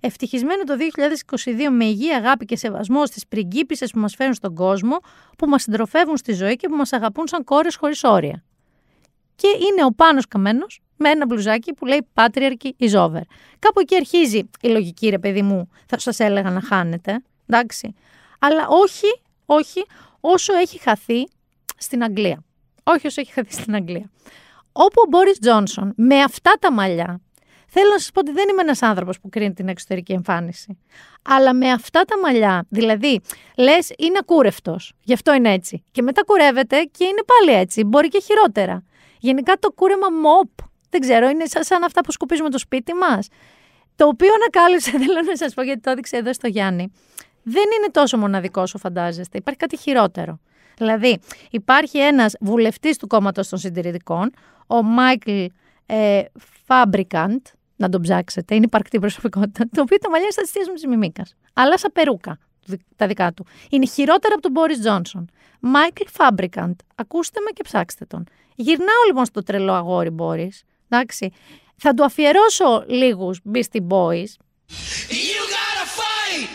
ευτυχισμένο το 2022 με υγεία, αγάπη και σεβασμό στις πριγκίπισσες που μας φέρουν στον κόσμο, που μας συντροφεύουν στη ζωή και που μας αγαπούν σαν κόρες χωρίς όρια. Και είναι ο Πάνος Καμένος με ένα μπλουζάκι που λέει Patriarchy is over. Κάπου εκεί αρχίζει η λογική, ρε παιδί μου, θα σας έλεγα να χάνετε, εντάξει. Αλλά όχι, όχι όσο έχει χαθεί στην Αγγλία. Όχι όσο έχει χαθεί στην Αγγλία. Όπου ο Μπόρις Τζόνσον με αυτά τα μαλλιά, θέλω να σας πω ότι δεν είμαι ένας άνθρωπος που κρίνει την εξωτερική εμφάνιση. Αλλά με αυτά τα μαλλιά, δηλαδή, λες είναι ακούρευτος, γι' αυτό είναι έτσι. Και μετά κουρεύεται και είναι πάλι έτσι, μπορεί και χειρότερα. Γενικά το κούρεμα mop, δεν ξέρω, είναι σαν αυτά που σκουπίζουμε το σπίτι μας. Το οποίο ανακάλυψε, θέλω να σας πω γιατί το έδειξε εδώ στο Γιάννη. Δεν είναι τόσο μοναδικό όσο φαντάζεστε, υπάρχει κάτι χειρότερο. Δηλαδή, υπάρχει ένας βουλευτής του κόμματος των συντηρητικών, ο Μάικλ Fabricant, να τον ψάξετε, είναι υπαρκτή προσωπικότητα, το οποίο τα μαλλιά στα στιάζουν της μιμίκας, αλλά σαν περούκα τα δικά του. Είναι χειρότερα από τον Μπόρις Τζόνσον. Michael Fabricant, ακούστε με και ψάξτε τον. Γυρνάω λοιπόν στο τρελό αγόρι Μπόρις, εντάξει. Θα του αφιερώσω λίγους Beastie Boys. You gotta fight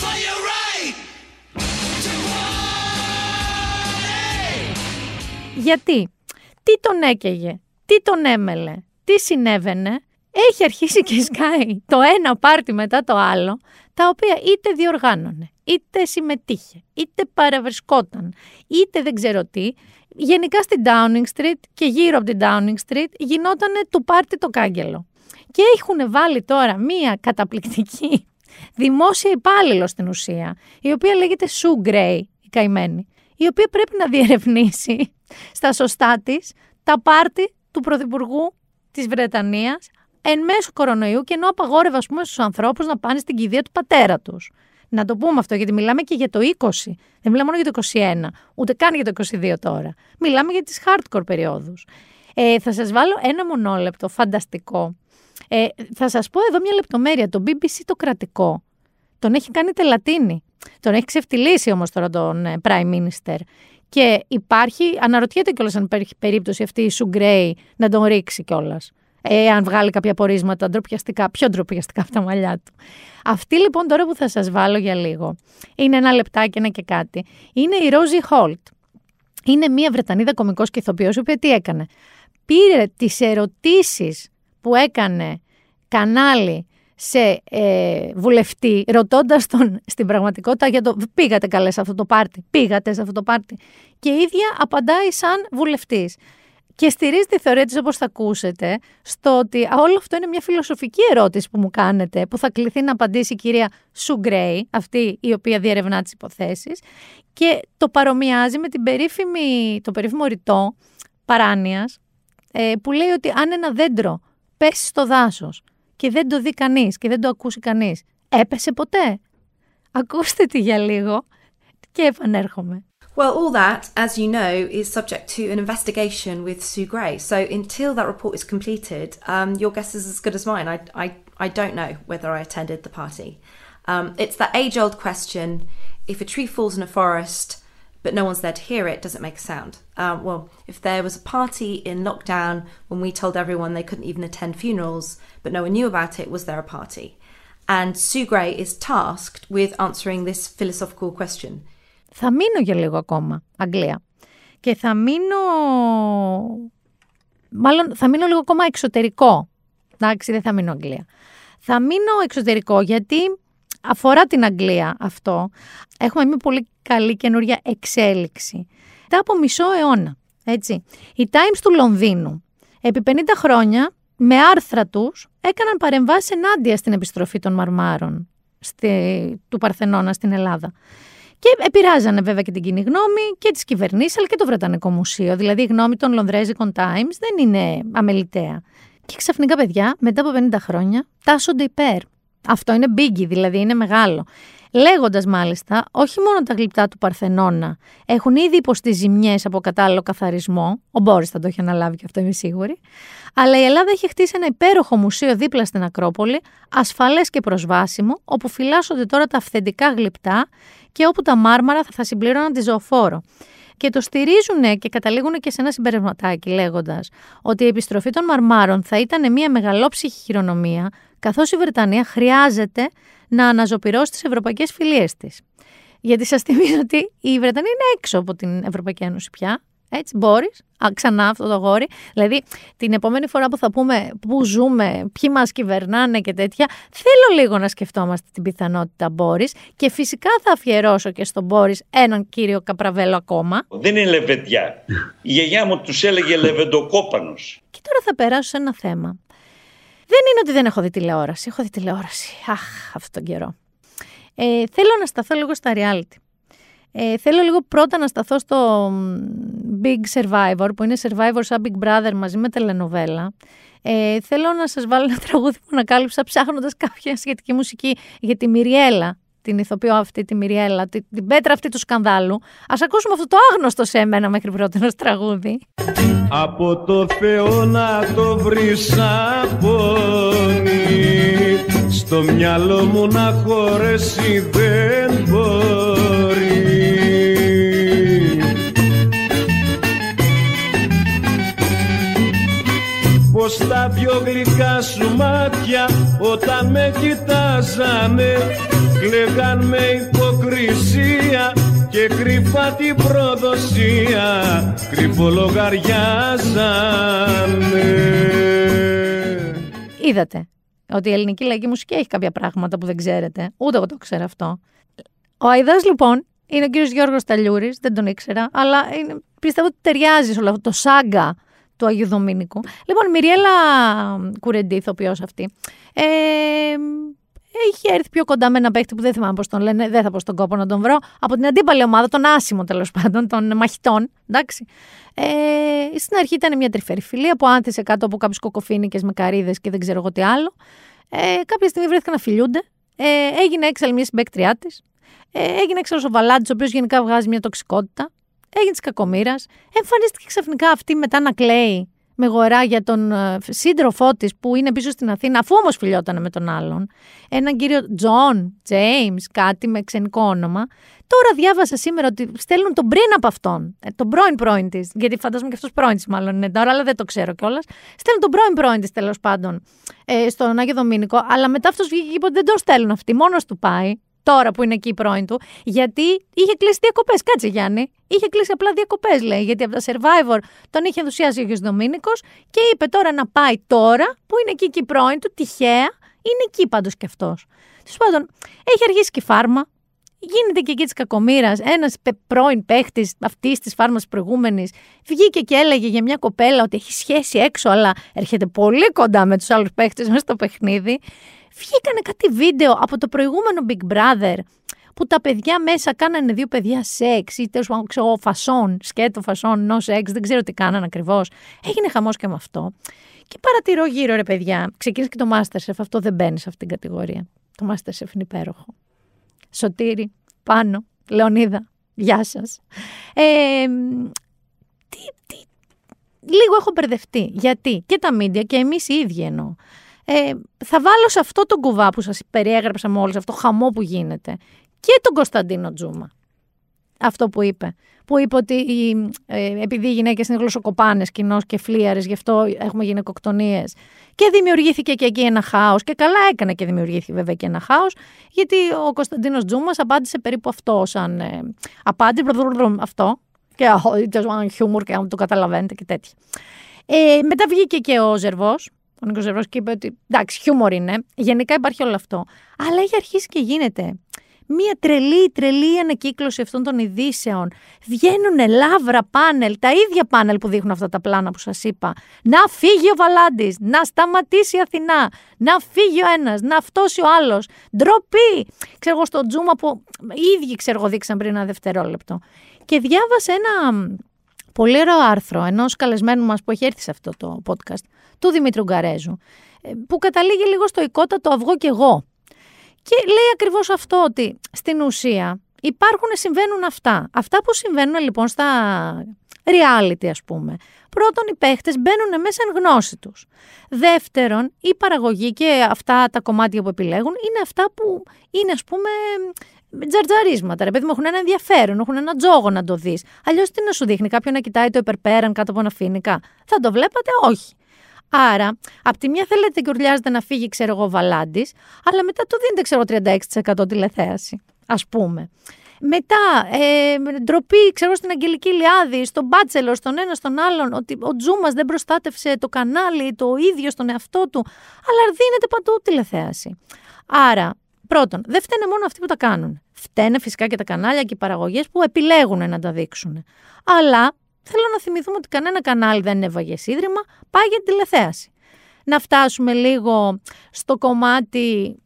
for your right to party. Γιατί, τι τον έκαιγε, τι τον έμελε, τι συνέβαινε, έχει αρχίσει και σκάει το ένα πάρτι μετά το άλλο, τα οποία είτε διοργάνωνε, είτε συμμετείχε, είτε παραβρισκόταν, είτε δεν ξέρω τι. Γενικά στην Downing Street και γύρω από την Downing Street γινότανε του πάρτι το κάγκελο. Και έχουν βάλει τώρα μία καταπληκτική δημόσια υπάλληλο στην ουσία, η οποία λέγεται Sue Gray, η καημένη, η οποία πρέπει να διερευνήσει στα σωστά της τα πάρτι του Πρωθυπουργού της Βρετανίας εν μέσω κορονοϊού και ενώ απαγόρευε, ας πούμε, στους ανθρώπους να πάνε στην κηδεία του πατέρα τους. Να το πούμε αυτό, γιατί μιλάμε και για το 20, δεν μιλάμε μόνο για το 21, ούτε καν για το 22 τώρα. Μιλάμε για τις hardcore περιόδους. Θα σας βάλω ένα μονόλεπτο φανταστικό. Θα σας πω εδώ μια λεπτομέρεια. Το BBC το κρατικό τον έχει κάνει τελατίνη. Τον έχει ξεφτυλίσει όμως τώρα τον Prime Minister. Και υπάρχει, αναρωτιέται κιόλας αν υπάρχει περίπτωση αυτή η Sue Gray να τον ρίξει κιόλας. αν βγάλει κάποια πορίσματα ντροπιαστικά, πιο ντροπιαστικά από τα μαλλιά του. Αυτή λοιπόν τώρα που θα σας βάλω για λίγο, είναι ένα λεπτάκι, ένα και κάτι, είναι η Ρόζι Χόλτ. Είναι μια Βρετανίδα κωμικός και ηθοποιός, η οποία τι έκανε? Πήρε τις ερωτήσεις που έκανε κανάλι σε βουλευτή, ρωτώντας τον στην πραγματικότητα για το «Πήγατε καλέ σε αυτό το πάρτι, πήγατε σε αυτό το πάρτι» και η ίδια απαντάει σαν βουλευτής. Και στηρίζει τη θεωρία της, όπως θα ακούσετε, στο ότι όλο αυτό είναι μια φιλοσοφική ερώτηση που μου κάνετε, που θα κληθεί να απαντήσει η κυρία Sue Gray, αυτή η οποία διερευνά τις υποθέσεις, και το παρομοιάζει με την το περίφημο ρητό παράνοιας, που λέει ότι αν ένα δέντρο πέσει στο δάσος και δεν το δει κανείς και δεν το ακούσει κανείς, έπεσε ποτέ? Ακούστε τη για λίγο και επανέρχομαι. Well, all that, as you know, is subject to an investigation with Sue Gray. So until that report is completed, your guess is as good as mine. I don't know whether I attended the party. It's that age-old question, if a tree falls in a forest but no one's there to hear it, does it make a sound? Well, if there was a party in lockdown when we told everyone they couldn't even attend funerals but no one knew about it, was there a party? And Sue Gray is tasked with answering this philosophical question. Θα μείνω για λίγο ακόμα, Αγγλία. Και θα μείνω... Μάλλον θα μείνω λίγο ακόμα εξωτερικό. Εντάξει, δεν θα μείνω Αγγλία. Θα μείνω εξωτερικό γιατί αφορά την Αγγλία αυτό. Έχουμε μια πολύ καλή καινούρια εξέλιξη. Μετά από μισό αιώνα, έτσι. Οι Times του Λονδίνου, επί 50 χρόνια, με άρθρα τους, έκαναν παρεμβάσεις ενάντια στην επιστροφή των μαρμάρων του Παρθενώνα στην Ελλάδα. Και επηρεάζανε βέβαια και την κοινή γνώμη και τις κυβερνήσεις, αλλά και το Βρετανικό Μουσείο. Δηλαδή η γνώμη των Λονδρέζικων Times δεν είναι αμεληταία. Και ξαφνικά, παιδιά, μετά από 50 χρόνια τάσσονται υπέρ. Αυτό είναι biggie, δηλαδή είναι μεγάλο. Λέγοντας μάλιστα, όχι μόνο τα γλυπτά του Παρθενώνα έχουν ήδη υποστεί ζημιές από κατάλληλο καθαρισμό, ο Μπόρις θα το έχει αναλάβει και αυτό είμαι σίγουρη, αλλά η Ελλάδα έχει χτίσει ένα υπέροχο μουσείο δίπλα στην Ακρόπολη, ασφαλές και προσβάσιμο, όπου φυλάσσονται τώρα τα αυθεντικά γλυπτά και όπου τα μάρμαρα θα συμπλήρωναν τη ζωοφόρο. Και το στηρίζουν και καταλήγουν και σε ένα συμπερασματάκι λέγοντας ότι η επιστροφή των μαρμάρων θα ήταν μια μεγαλόψυχη χειρονομία, καθώς η Βρετανία χρειάζεται να αναζωπυρώσει τις ευρωπαϊκές φιλίες της. Γιατί σας θυμίζω ότι η Βρετανία είναι έξω από την Ευρωπαϊκή Ένωση πια. Έτσι, Μπόρις, ξανά αυτό το αγόρι. Δηλαδή, την επόμενη φορά που θα πούμε πού ζούμε, ποιοι μας κυβερνάνε και τέτοια, θέλω λίγο να σκεφτόμαστε την πιθανότητα Μπόρις και φυσικά θα αφιερώσω και στον Μπόρις έναν κύριο Καπραβέλο ακόμα. Δεν είναι λεβεντιά. Η γιαγιά μου τους έλεγε λεβεντοκόπανος. Και τώρα θα περάσω σε ένα θέμα. Δεν είναι ότι δεν έχω δει τηλεόραση. Έχω δει τηλεόραση. Αχ, αυτόν τον καιρό. Θέλω να σταθώ λίγο στα reality. Θέλω λίγο πρώτα να σταθώ στο Big Survivor, που είναι Survivor σαν Big Brother μαζί με τελενοβέλα. Θέλω να σας βάλω ένα τραγούδι που ανακάλυψα ψάχνοντας κάποια σχετική μουσική για τη Μυριέλα, την ηθοποιό αυτή, τη Μυριέλα, την πέτρα αυτή του σκανδάλου. Ας ακούσουμε αυτό το άγνωστο σε εμένα μέχρι πρώτος τραγούδι. Από το Θεό να το βρεις απόνι, στο μυαλό μου να χωρέσει δεν μπορεί. Πως τα δυο γλυκά σου μάτια όταν με κοιτάζανε κλαίγαν με υποκρισία και κρυφά την προδοσία κρυφολογαριάζανε. Είδατε ότι η ελληνική λαϊκή μουσική έχει κάποια πράγματα που δεν ξέρετε. Ούτε εγώ το ξέρω αυτό. Ο Αηδάς λοιπόν είναι ο κύριος Γιώργος Ταλιούρης, δεν τον ήξερα, αλλά πιστεύω ότι ταιριάζει σε όλο αυτό το σάγκα του Αγίου Δομήνικου. Λοιπόν, Μυριέλα Κουρεντή, ηθοποιός αυτή, είχε έρθει πιο κοντά με ένα παίκτη που δεν θυμάμαι πώς τον λένε, δεν θα πω στον κόπο να τον βρω, από την αντίπαλη ομάδα, τον άσημο τέλος πάντων, των μαχητών, εντάξει. Στην αρχή ήταν μια τρυφερή φιλία που άνθησε κάτω από κάποιους κοκοφίνικες με καρύδες και δεν ξέρω εγώ τι άλλο. Κάποια στιγμή βρέθηκαν να φιλιούνται, έγινε έξαλλη μια συμπαίκτριά της, έγινε έξαλλος ο Βαλάντης, ο οποίος γενικά βγάζει μια τοξικότητα, έγινε της κακομοίρας, εμφανίστηκε ξαφνικά αυτή μετά να κλαίει με γορά για τον σύντροφό της που είναι πίσω στην Αθήνα, αφού όμως φιλιότανε με τον άλλον, έναν κύριο Τζον, Τζέιμς, κάτι με ξενικό όνομα. Τώρα διάβασα σήμερα ότι στέλνουν τον πριν από αυτόν, τον πρώην της, γιατί φαντάζομαι και αυτός πρώην της μάλλον είναι τώρα, αλλά δεν το ξέρω κιόλας. Στέλνουν τον πρώην της τέλος πάντων στον Άγιο Δομήνικο, αλλά μετά αυτός βγήκε και είπε ότι δεν τον στέλνουν αυτοί, μόνος του πάει. Τώρα που είναι εκεί η πρώην του, γιατί είχε κλείσει διακοπές. Κάτσε, Γιάννη. Είχε κλείσει απλά διακοπές, λέει. Γιατί από τα Survivor τον είχε ενθουσιάσει ο Γιώργος Δομήνικος και είπε τώρα να πάει τώρα που είναι εκεί και η πρώην του. Τυχαία είναι εκεί πάντως κι αυτός. Τέλος πάντων, έχει αργήσει και η φάρμα. Γίνεται και εκεί τη κακομοίρα. Ένας πρώην παίχτης αυτής της φάρμας προηγούμενης βγήκε και έλεγε για μια κοπέλα ότι έχει σχέση έξω, αλλά έρχεται πολύ κοντά με τους άλλους παίχτες μέσα στο παιχνίδι. Βγήκανε κάτι βίντεο από το προηγούμενο Big Brother που τα παιδιά μέσα κάνανε δύο παιδιά σεξ ή τέλος πάντων φασόν, σκέτο φασόν, νο σεξ, δεν ξέρω τι κάνανε ακριβώς. Έγινε χαμός και με αυτό. Και παρατηρώ γύρω, ρε παιδιά, ξεκίνησε και το MasterChef, αυτό δεν μπαίνει σε αυτήν την κατηγορία. Το MasterChef είναι υπέροχο. Σωτήρη, Πάνο, Λεωνίδα, γεια σας. Λίγο έχω μπερδευτεί, γιατί και τα μίντια και εμείς οι ίδιοι εννοώ. Θα βάλω σε αυτό τον κουβά που σας περιέγραψα μόλις, αυτό το χαμό που γίνεται, και τον Κωνσταντίνο Τζούμα. Αυτό που είπε. Που είπε ότι επειδή οι γυναίκες είναι γλωσσοκοπάνες κοινώς και φλίαρες, γι' αυτό έχουμε γυναικοκτονίες. Και δημιουργήθηκε και εκεί ένα χάος. Και καλά έκανε και δημιουργήθηκε βέβαια και ένα χάος, γιατί ο Κωνσταντίνος Τζούμας απάντησε περίπου αυτό, σαν απάντησε αυτό. Και χιούμορ και το καταλαβαίνετε και τέτοια. Μετά βγήκε και ο Ζερβός. Ο Νίκος Ζερβός και είπε ότι εντάξει, χιούμορ είναι, γενικά υπάρχει όλο αυτό. Αλλά έχει αρχίσει και γίνεται μία τρελή ανακύκλωση αυτών των ειδήσεων. Βγαίνουν λαύρα πάνελ, τα ίδια πάνελ που δείχνουν αυτά τα πλάνα που σας είπα. Να φύγει ο Βαλάντης, να σταματήσει η Αθηνά, να φύγει ο ένας, να φτώσει ο άλλος. Ντροπή! Ξέρω εγώ στον Τζούμα που οι ίδιοι δείξαν πριν ένα δευτερόλεπτο. Και διάβασε ένα πολύ ωραίο άρθρο ενός καλεσμένου μας που έχει έρθει σε αυτό το podcast, του Δημήτρου Γκαρέζου, που καταλήγει λίγο στο οικότατο αυγό και εγώ. Και λέει ακριβώς αυτό, ότι στην ουσία συμβαίνουν αυτά. Αυτά που συμβαίνουν λοιπόν στα reality, ας πούμε. Πρώτον, οι παίχτες μπαίνουν μέσα εν γνώση τους. Δεύτερον, η παραγωγή και αυτά τα κομμάτια που επιλέγουν είναι αυτά που είναι, ας πούμε, τζαρτζαρίσματα. Ρε παιδί μου, έχουν ένα ενδιαφέρον, έχουν ένα τζόγο να το δεις. Αλλιώς τι να σου δείχνει, κάποιον να κοιτάει το υπερπέραν κάτω από ένα φοινικά. Θα το βλέπατε, όχι. Άρα, από τη μια θέλετε και ουρλιάζετε να φύγει, ξέρω εγώ, ο Βαλάντης, αλλά μετά του δίνετε, 36% τηλεθέαση, ας πούμε. Μετά, ντροπή, στην Αγγελική Ηλιάδη, στον Μπάτσελο, στον ένα, στον άλλον, ότι ο Τζούμας δεν προστάτευσε το κανάλι, το ίδιο στον εαυτό του, αλλά δίνεται παντού τηλεθέαση. Άρα, πρώτον, δεν φταίνε μόνο αυτοί που τα κάνουν. Φταίνε φυσικά και τα κανάλια και οι παραγωγές που επιλέγουν να τα δείξουν. Αλλά θέλω να θυμηθούμε ότι κανένα κανάλι δεν έβαγε ίδρυμα, πάει για την τηλεθέαση. Να φτάσουμε λίγο στο κομμάτι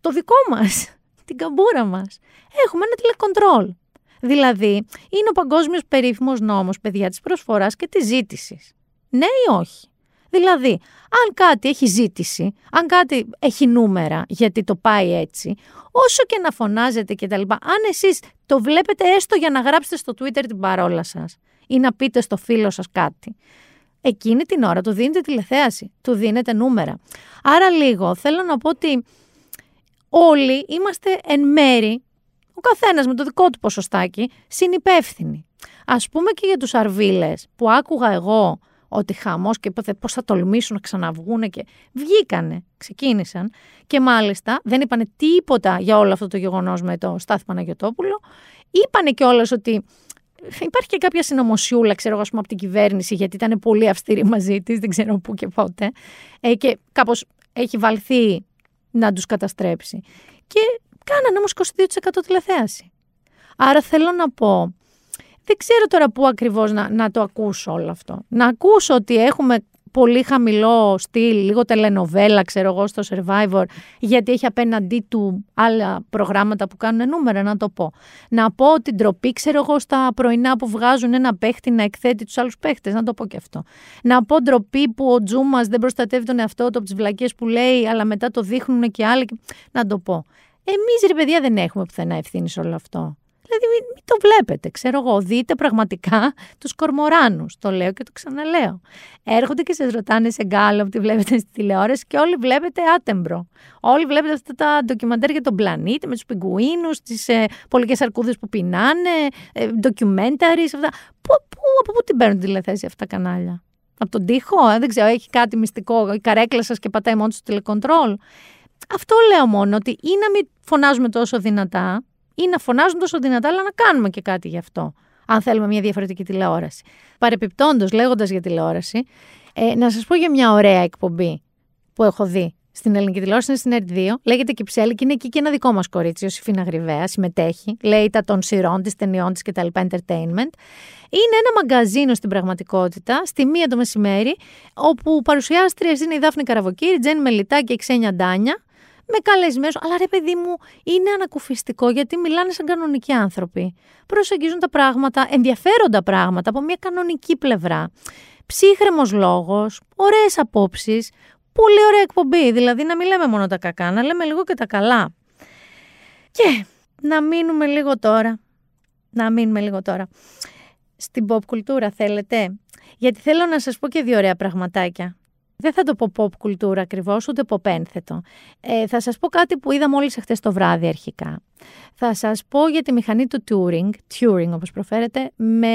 το δικό μας, την καμπούρα μας. Έχουμε ένα τηλεκοντρόλ. Δηλαδή, είναι ο παγκόσμιος περίφημος νόμος, παιδιά, της προσφοράς και της ζήτησης. Ναι ή όχι. Δηλαδή, αν κάτι έχει ζήτηση, αν κάτι έχει νούμερα, γιατί το πάει έτσι, όσο και να φωνάζετε και τα λοιπά, αν εσείς το βλέπετε έστω για να γράψετε στο Twitter την παρόλα σας ή να πείτε στο φίλο σας κάτι, εκείνη την ώρα του δίνετε τηλεθέαση, του δίνετε νούμερα. Άρα λίγο θέλω να πω ότι όλοι είμαστε εν μέρη, ο καθένας με το δικό του ποσοστάκι, συνυπεύθυνοι. Ας πούμε και για τους αρβίλες που άκουγα εγώ ότι χαμός και πώς θα τολμήσουν να ξαναβγούνε, και βγήκανε, ξεκίνησαν και μάλιστα δεν είπανε τίποτα για όλο αυτό το γεγονός με το Στάθη Παναγιωτόπουλο. Είπανε κιόλας ότι υπάρχει και κάποια συνωμοσιούλα, από την κυβέρνηση, γιατί ήταν πολύ αυστηρή μαζί της, δεν ξέρω πού και πότε, και κάπως έχει βαλθεί να τους καταστρέψει. Και κάνανε όμως 22% τηλεθέαση. Άρα θέλω να πω, δεν ξέρω τώρα πού ακριβώς να το ακούσω όλο αυτό. Να ακούσω ότι έχουμε πολύ χαμηλό στυλ, λίγο τελενοβέλα, στο Survivor, γιατί έχει απέναντί του άλλα προγράμματα που κάνουν νούμερα, να το πω. Να πω ότι ντροπή, στα πρωινά που βγάζουν ένα παίχτη να εκθέτει τους άλλους παίχτες, να το πω και αυτό. Να πω ντροπή που ο Τζούμας δεν προστατεύει τον εαυτό του από τις βλακίες που λέει, αλλά μετά το δείχνουν και άλλοι, να το πω. Εμείς, ρε παιδιά, δεν έχουμε πουθενά ευθύνη σε όλο αυτό. δηλαδή μην το βλέπετε, ξέρω εγώ, δείτε πραγματικά τους κορμοράνους, το λέω και το ξαναλέω. Έρχονται και σας ρωτάνε σε γκάλο που τη βλέπετε στη τηλεόραση και όλοι βλέπετε Άτεμπρο. Όλοι βλέπετε αυτά τα ντοκιμαντέρ για τον πλανήτη με τους πιγκουίνους, τις πολικές αρκούδες που πεινάνε, ντοκιμένταρις, αυτά. Από πού την παίρνουν τη τηλεθέση αυτά τα κανάλια? Από τον τοίχο, δεν ξέρω, έχει κάτι μυστικό, η καρέκλα σας και πατάει μόνο στο τηλεκοντρόλ. Αυτό λέω μόνο, ότι ή να μην φωνάζουμε τόσο δυνατά, ή να φωνάζουν τόσο δυνατά, αλλά να κάνουμε και κάτι γι' αυτό, αν θέλουμε μια διαφορετική τηλεόραση. Παρεπιπτόντως, λέγοντας για τηλεόραση, να σας πω για μια ωραία εκπομπή που έχω δει στην ελληνική τηλεόραση, είναι στην ΕΡΤ2, λέγεται Κυψέλη και είναι εκεί και ένα δικό μας κορίτσι, η Ιωσήφινα Γρυβαία, συμμετέχει, λέει τα των σειρών της, ταινιών της κτλ. Entertainment. Είναι ένα μαγκαζίνο στην πραγματικότητα, στη μία το μεσημέρι, όπου παρουσιάστριες είναι η Δάφνη Καραβοκύρη, η Τζέννη Μελιτά και η Ξένια Ντάνια. Με καλεσμένους, αλλά ρε παιδί μου, είναι ανακουφιστικό γιατί μιλάνε σαν κανονικοί άνθρωποι. Προσεγγίζουν τα πράγματα, ενδιαφέροντα πράγματα από μια κανονική πλευρά. Ψύχρεμος λόγος, ωραίες απόψεις, πολύ ωραία εκπομπή. Δηλαδή να μην λέμε μόνο τα κακά, να λέμε λίγο και τα καλά. Και να μείνουμε λίγο τώρα. Στην pop κουλτούρα θέλετε? Γιατί θέλω να σας πω και δύο ωραία πραγματάκια. Δεν θα το πω pop κουλτούρα ακριβώς, ούτε pop ένθετο. Θα σας πω κάτι που είδα μόλις χτες το βράδυ αρχικά. Θα σας πω για τη μηχανή του Turing όπως προφέρεται, με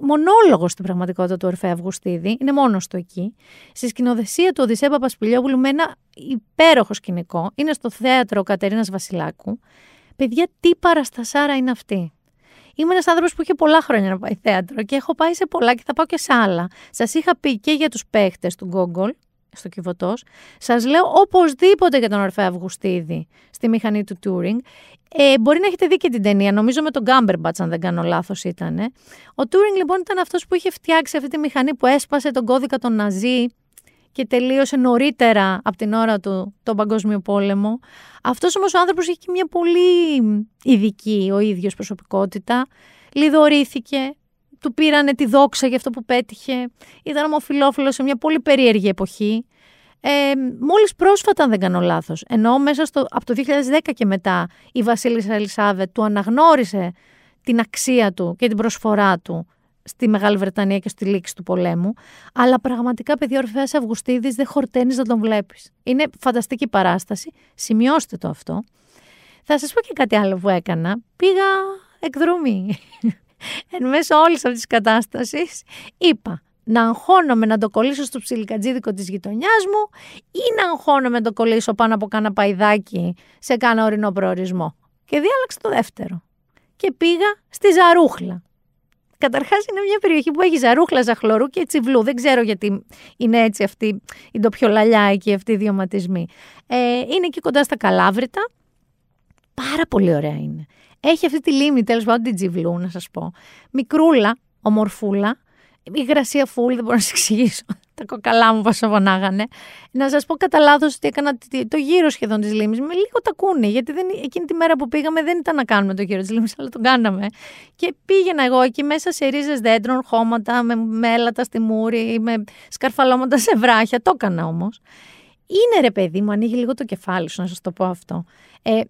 μονόλογο στην πραγματικότητα του Ορφέα Αυγουστίδη, είναι μόνος του εκεί, στη σκηνοθεσία του Οδυσσέα Παπασπηλιόγλου με ένα υπέροχο σκηνικό, είναι στο θέατρο Κατερίνας Βασιλάκου. Παιδιά, τι παραστασάρα είναι αυτή. Είμαι ένας άνθρωπος που είχε πολλά χρόνια να πάει θέατρο και έχω πάει σε πολλά και θα πάω και σε άλλα. Σας είχα πει και για τους παίχτες του Γκόγκολ, στο Κιβωτός. Σας λέω οπωσδήποτε για τον Ορφέα Αυγουστίδη στη μηχανή του Τούρινγκ. Μπορεί να έχετε δει και την ταινία, νομίζω με τον Γκάμπερμπατς, αν δεν κάνω λάθος ήτανε. Ο Τούρινγκ λοιπόν ήταν αυτός που είχε φτιάξει αυτή τη μηχανή που έσπασε τον κώδικα των Ναζί και τελείωσε νωρίτερα από την ώρα του τον Παγκόσμιο Πόλεμο. Αυτός όμως ο άνθρωπος είχε και μια πολύ ειδική ο ίδιος προσωπικότητα. Λιδωρήθηκε, του πήρανε τη δόξα για αυτό που πέτυχε. Ήταν ομοφυλόφιλος σε μια πολύ περίεργη εποχή. Μόλις πρόσφατα, αν δεν κάνω λάθος, ενώ μέσα από το 2010 και μετά η Βασίλισσα Ελισάβετ του αναγνώρισε την αξία του και την προσφορά του στη Μεγάλη Βρετανία και στη λήξη του πολέμου. Αλλά πραγματικά, παιδιά, ο Ορφέας Αυγουστίδης δεν χορταίνεις να τον βλέπεις. Είναι φανταστική παράσταση. Σημειώστε το αυτό. Θα σας πω και κάτι άλλο που έκανα. Πήγα εκδρομή. Εν μέσω όλης αυτής της κατάστασης, είπα να αγχώνομαι να το κολλήσω στο ψιλικατζίδικο της γειτονιάς μου ή να αγχώνομαι να το κολλήσω πάνω από κάνα παϊδάκι σε κάνα ορεινό προορισμό. Και διάλεξα το δεύτερο. Και πήγα στη Ζαρούχλα. Καταρχάς είναι μια περιοχή που έχει Ζαρούχλα, Ζαχλωρού και Τσιβλού. Δεν ξέρω γιατί είναι έτσι αυτή η ντοπιολαλιά εκεί, αυτοί οι διωματισμοί. Είναι εκεί κοντά στα Καλάβρητα. Πάρα πολύ ωραία είναι. Έχει αυτή τη λίμνη, τέλος πάντων την Τσιβλού, να σας πω. Μικρούλα, ομορφούλα, υγρασία φούλη, δεν μπορώ να σας εξηγήσω. Τα κοκαλά μου πασοβονάγανε. Να σας πω κατά λάθος ότι έκανα το γύρο σχεδόν της λίμνης με λίγο τακούνι, γιατί εκείνη τη μέρα που πήγαμε δεν ήταν να κάνουμε το γύρο της λίμνης, αλλά τον κάναμε. Και πήγαινα εγώ εκεί μέσα σε ρίζες δέντρων, χώματα, με μέλατα στη μούρη, με σκαρφαλώματα σε βράχια. Το έκανα όμως. Είναι ρε παιδί μου, ανοίγει λίγο το κεφάλι σου, να σας το πω αυτό.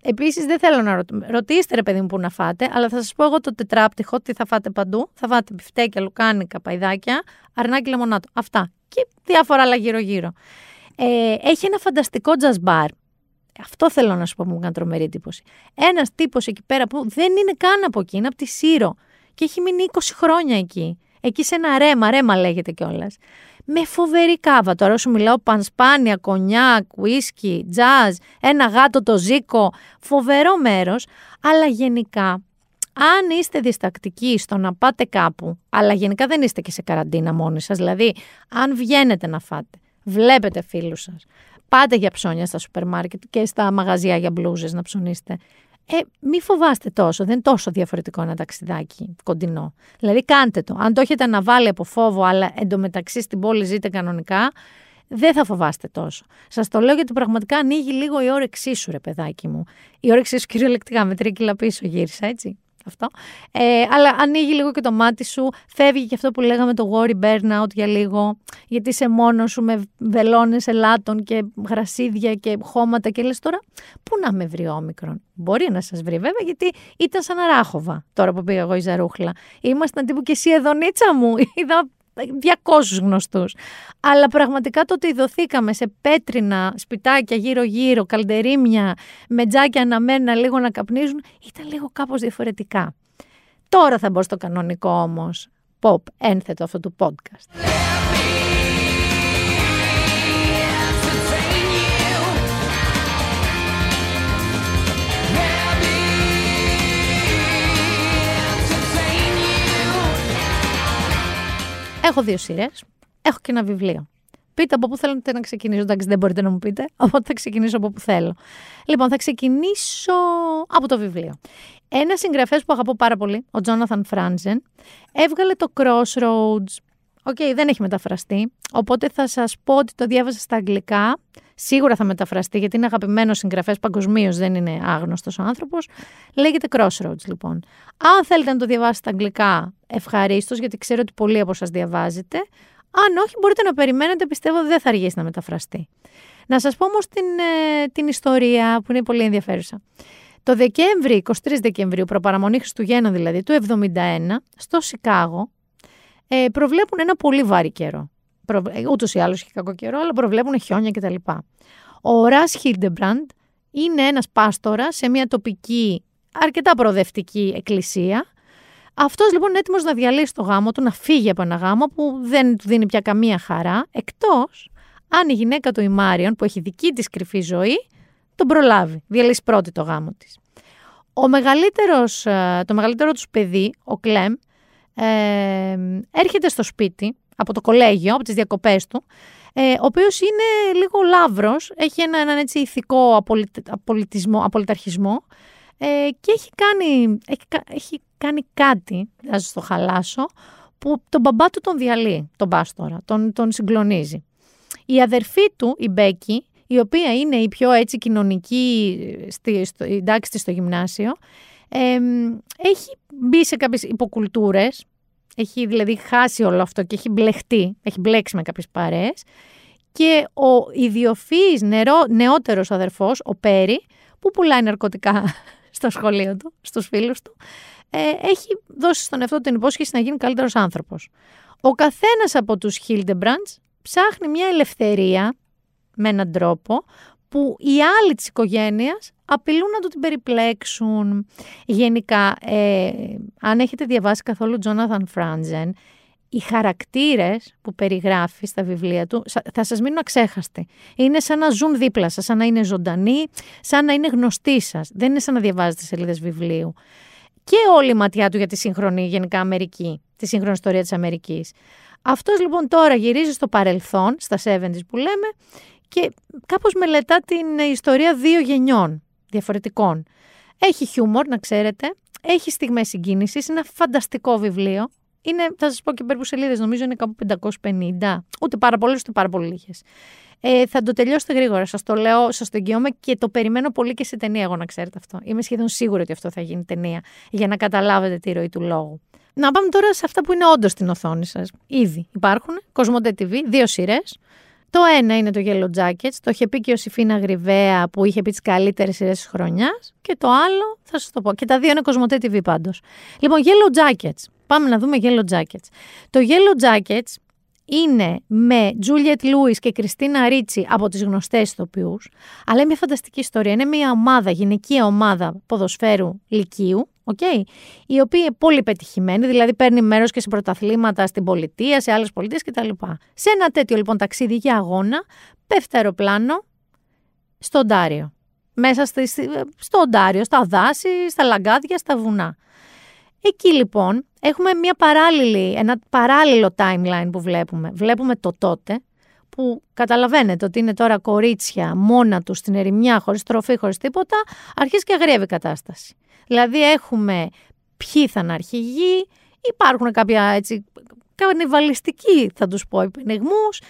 Επίσης δεν θέλω να ρωτήσετε ρε παιδί μου που να φάτε, αλλά θα σας πω εγώ το τετράπτυχο, τι θα φάτε παντού. Θα φάτε πιφτέκια, λουκάνικα, παϊδάκια, αρνάκι, λεμονάτο. Αυτά. Και διάφορα άλλα γύρω-γύρω. Έχει ένα φανταστικό jazz bar. Αυτό θέλω να σου πω, μου έκανε τρομερή εντύπωση. Ένας τύπος εκεί πέρα που δεν είναι καν από εκεί, είναι από τη Σύρο. Και έχει μείνει 20 χρόνια εκεί. Εκεί σε ένα ρέμα λέγεται κιόλας. Με φοβερή κάβα. Τώρα σου μιλάω πανσπάνια, κονιάκ, ουίσκι, τζαζ, ένα γάτο το Ζίκο. Φοβερό μέρος. Αλλά γενικά, αν είστε διστακτικοί στο να πάτε κάπου, αλλά γενικά δεν είστε και σε καραντίνα μόνοι σας, δηλαδή αν βγαίνετε να φάτε, βλέπετε φίλους σας, πάτε για ψώνια στα σούπερ μάρκετ και στα μαγαζιά για μπλούζες να ψωνίσετε, μη φοβάστε τόσο, δεν είναι τόσο διαφορετικό ένα ταξιδάκι κοντινό. Δηλαδή κάντε το. Αν το έχετε αναβάλει από φόβο, αλλά εντωμεταξύ στην πόλη ζείτε κανονικά, δεν θα φοβάστε τόσο. Σας το λέω γιατί πραγματικά ανοίγει λίγο η όρεξή σου, ρε παιδάκι μου. Η όρεξή σου κυριολεκτικά, με 3 κιλά πίσω γύρισα, έτσι. αυτό. Αλλά ανοίγει λίγο και το μάτι σου, φεύγει και αυτό που λέγαμε το worry burnout για λίγο, γιατί είσαι μόνος σου με βελόνες ελάτων και γρασίδια και χώματα και λες τώρα, πού να με βρει όμικρον. Μπορεί να σας βρει βέβαια, γιατί ήταν σαν Αράχοβα τώρα που πήγα εγώ η Ζαρούχλα. Ήμασταν τύπου και εσύ εδονίτσα μου, είδα 200 γνωστούς. Αλλά πραγματικά το ότι ειδωθήκαμε σε πέτρινα σπιτάκια γύρω-γύρω, καλντερίμια, με τζάκια αναμένα λίγο να καπνίζουν, ήταν λίγο κάπως διαφορετικά. Τώρα θα μπω στο κανονικό όμως pop ένθετο αυτού του podcast. Έχω 2 σειρές, έχω και ένα βιβλίο. Πείτε από πού θέλετε να ξεκινήσω. Εντάξει, δεν μπορείτε να μου πείτε, οπότε θα ξεκινήσω από που θέλω. Λοιπόν, θα ξεκινήσω από το βιβλίο. Ένας συγγραφέας που αγαπώ πάρα πολύ, ο Τζόναθαν Φράντζεν, έβγαλε το Crossroads. Οκ, δεν έχει μεταφραστεί, οπότε θα σας πω ότι το διάβασα στα αγγλικά. Σίγουρα θα μεταφραστεί, γιατί είναι αγαπημένος συγγραφέας παγκοσμίως, δεν είναι άγνωστος ο άνθρωπος. Λέγεται Crossroads, λοιπόν. Αν θέλετε να το διαβάσετε αγγλικά, ευχαρίστως, γιατί ξέρω ότι πολλοί από σας διαβάζετε. Αν όχι, μπορείτε να περιμένετε, πιστεύω δεν θα αργήσει να μεταφραστεί. Να σας πω όμως την ιστορία που είναι πολύ ενδιαφέρουσα. Το Δεκέμβρη, 23 Δεκεμβρίου, προπαραμονή Χριστουγέννων δηλαδή, του 1971, στο Σικάγο, προβλέπουν ένα πολύ βαρύ καιρό. Ούτως ή άλλως είχε κακό καιρό, αλλά προβλέπουν χιόνια κτλ. Ο Ρας Χίλντεμπραντ είναι ένας πάστορας σε μια τοπική, αρκετά προοδευτική εκκλησία. Αυτός λοιπόν είναι έτοιμος να διαλύσει το γάμο του, να φύγει από ένα γάμο που δεν του δίνει πια καμία χαρά, εκτός αν η γυναίκα του η Μάριον, που έχει δική της κρυφή ζωή, τον προλάβει, διαλύσει πρώτη το γάμο της. Το μεγαλύτερο τους παιδί, ο Κλέμ, έρχεται στο σπίτι από το κολέγιο, από τις διακοπές του, ο οποίος είναι λίγο λαύρος, έχει έναν έτσι ηθικό απολυταρχισμό και έχει κάνει κάτι, θα σας το χαλάσω, που τον μπαμπά του τον διαλύει, τον πάστορα, τον συγκλονίζει. Η αδερφή του, η Μπέκη, η οποία είναι η πιο έτσι κοινωνική στην τάξη της στο γυμνάσιο, έχει μπει σε κάποιες υποκουλτούρες, έχει δηλαδή χάσει όλο αυτό και έχει μπλέξει με κάποιες παρέες, και ο ιδιοφύης νεότερος αδερφός, ο Πέρι, που πουλάει ναρκωτικά στο σχολείο του, στους φίλους του, έχει δώσει στον εαυτό του την υπόσχεση να γίνει καλύτερος άνθρωπος. Ο καθένας από τους Χίλντεμπραντς ψάχνει μια ελευθερία με έναν τρόπο που οι άλλοι της οικογένειας απειλούν να του την περιπλέξουν. Γενικά, αν έχετε διαβάσει καθόλου Τζόναθαν Φράντζεν, οι χαρακτήρες που περιγράφει στα βιβλία του θα σας μείνουν αξέχαστοι. Είναι σαν να ζουν δίπλα σας, σαν να είναι ζωντανοί, σαν να είναι γνωστοί σας. Δεν είναι σαν να διαβάζετε σελίδες βιβλίου. Και όλη η ματιά του για τη σύγχρονη γενικά Αμερική, τη σύγχρονη ιστορία της Αμερικής. Αυτός λοιπόν τώρα γυρίζει στο παρελθόν, στα 70's που λέμε, και κάπως μελετά την ιστορία 2 γενιών διαφορετικών. Έχει χιούμορ, να ξέρετε, έχει στιγμές συγκίνησης, είναι ένα φανταστικό βιβλίο. Είναι, θα σας πω και περίπου σελίδες, νομίζω είναι κάπου 550, ούτε πάρα πολλές, ούτε πάρα πολύ λίγες. Θα το τελειώσετε γρήγορα, σας το λέω, σας το εγγυώμαι, και το περιμένω πολύ και σε ταινία, εγώ να ξέρετε αυτό. Είμαι σχεδόν σίγουρη ότι αυτό θα γίνει ταινία, για να καταλάβετε τη ροή του λόγου. Να πάμε τώρα σε αυτά που είναι όντως στην οθόνη σας. Ήδη υπάρχουν, Cosmote TV, 2 σειρές. Το ένα είναι το Yellow Jackets, το είχε πει και η Ιωσηφίνα Γρυβαία που είχε πει τις καλύτερες σειρές της χρονιάς, και το άλλο θα σας το πω. Και τα 2 είναι Cosmote TV πάντως. Λοιπόν, Yellow Jackets. Πάμε να δούμε Yellow Jackets. Το Yellow Jackets είναι με Juliet Lewis και Κριστίνα Ρίτσι από τις γνωστές ηθοποιούς, αλλά είναι μια φανταστική ιστορία. Είναι μια ομάδα, γυναικεία ομάδα ποδοσφαίρου λυκείου, η οποία είναι πολύ πετυχημένη, δηλαδή παίρνει μέρος και σε πρωταθλήματα στην πολιτεία, σε άλλες πολιτείες κτλ. Σε ένα τέτοιο λοιπόν ταξίδι για αγώνα, πέφτει αεροπλάνο στο Οντάριο. Μέσα στο Οντάριο, στα δάση, στα λαγκάδια, στα βουνά. Εκεί λοιπόν έχουμε ένα παράλληλο timeline που βλέπουμε. Βλέπουμε το τότε, που καταλαβαίνετε ότι είναι τώρα κορίτσια μόνα τους στην ερημιά, χωρίς τροφή, χωρίς τίποτα, αρχίζει και αγριεύει η κατάσταση. Δηλαδή έχουμε ποιοι θα είναι αρχηγοί, υπάρχουν κάποια έτσι κανιβαλιστικοί, θα τους πω, υπενιγμούς,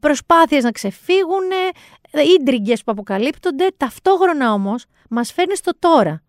προσπάθειες να ξεφύγουν, ίντριγκες που αποκαλύπτονται. Ταυτόχρονα όμως μας φέρνει στο τώρα.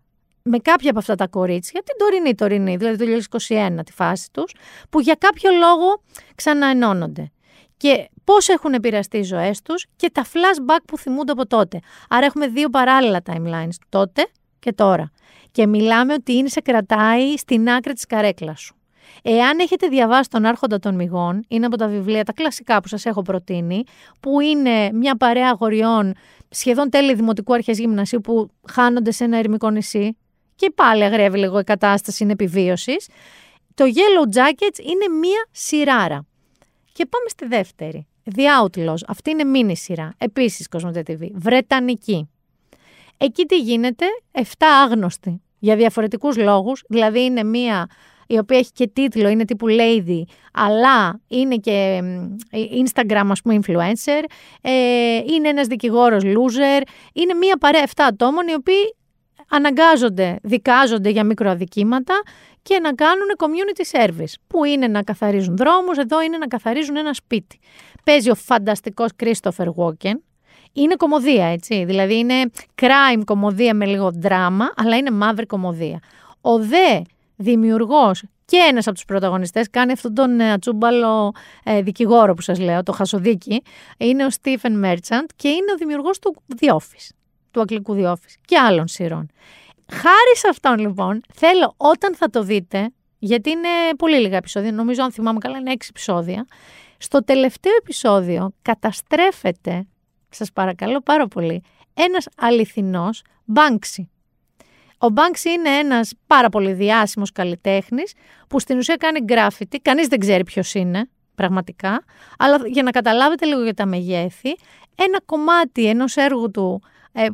με κάποια από αυτά τα κορίτσια, την τωρινή, δηλαδή το 2021 τη φάση τους, που για κάποιο λόγο ξαναενώνονται. Και πώς έχουν επηρεαστεί οι ζωές τους και τα flashback που θυμούνται από τότε. Άρα έχουμε δύο παράλληλα timelines, τότε και τώρα. Και μιλάμε ότι είναι σε κρατάει στην άκρη της καρέκλας σου. Εάν έχετε διαβάσει τον Άρχοντα των Μυγών, είναι από τα βιβλία τα κλασικά που σας έχω προτείνει, που είναι μια παρέα αγοριών σχεδόν τέλη δημοτικού αρχές γυμνασίου που χάνονται σε ένα ερημικό νησί και πάλι αγριεύει λίγο η κατάσταση, είναι επιβίωσης. Το Yellow Jackets είναι μια σειράρα. Και πάμε στη δεύτερη, The Outlaws, αυτή είναι μίνι σειρά, επίσης Cosmote TV, βρετανική. Εκεί τι γίνεται, 7 άγνωστοι για διαφορετικούς λόγους, δηλαδή είναι μια η οποία έχει και τίτλο, είναι τύπου lady, αλλά είναι και Instagram, ας πούμε, influencer, είναι ένας δικηγόρος loser, είναι μία παρέα 7 ατόμων οι οποίοι αναγκάζονται, δικάζονται για μικροαδικήματα και να κάνουν community service, που είναι να καθαρίζουν δρόμους, εδώ είναι να καθαρίζουν ένα σπίτι. Παίζει ο φανταστικός Christopher Walken, είναι κομμωδία, έτσι, δηλαδή είναι crime κομμωδία με λίγο δράμα, αλλά είναι μαύρη κομμωδία. Ο δε δημιουργός και ένας από τους πρωταγωνιστές κάνει αυτόν τον ατσούμπαλο δικηγόρο που σας λέω, το Χασοδίκη, είναι ο Στίφεν Μέρτσαντ και είναι ο δημιουργός του The Office, του αγγλικού The Office και άλλων σειρών. Χάρη σε αυτόν λοιπόν, θέλω όταν θα το δείτε, γιατί είναι πολύ λίγα επεισόδια, νομίζω αν θυμάμαι καλά είναι 6 επεισόδια, στο τελευταίο επεισόδιο καταστρέφεται, σας παρακαλώ πάρα πολύ, ένας αληθινός Banksy. Ο Banksy είναι ένας πάρα πολύ διάσημος καλλιτέχνης που στην ουσία κάνει γκράφιτι, κανείς δεν ξέρει ποιος είναι πραγματικά, αλλά για να καταλάβετε λίγο για τα μεγέθη, ένα κομμάτι ενός έργου του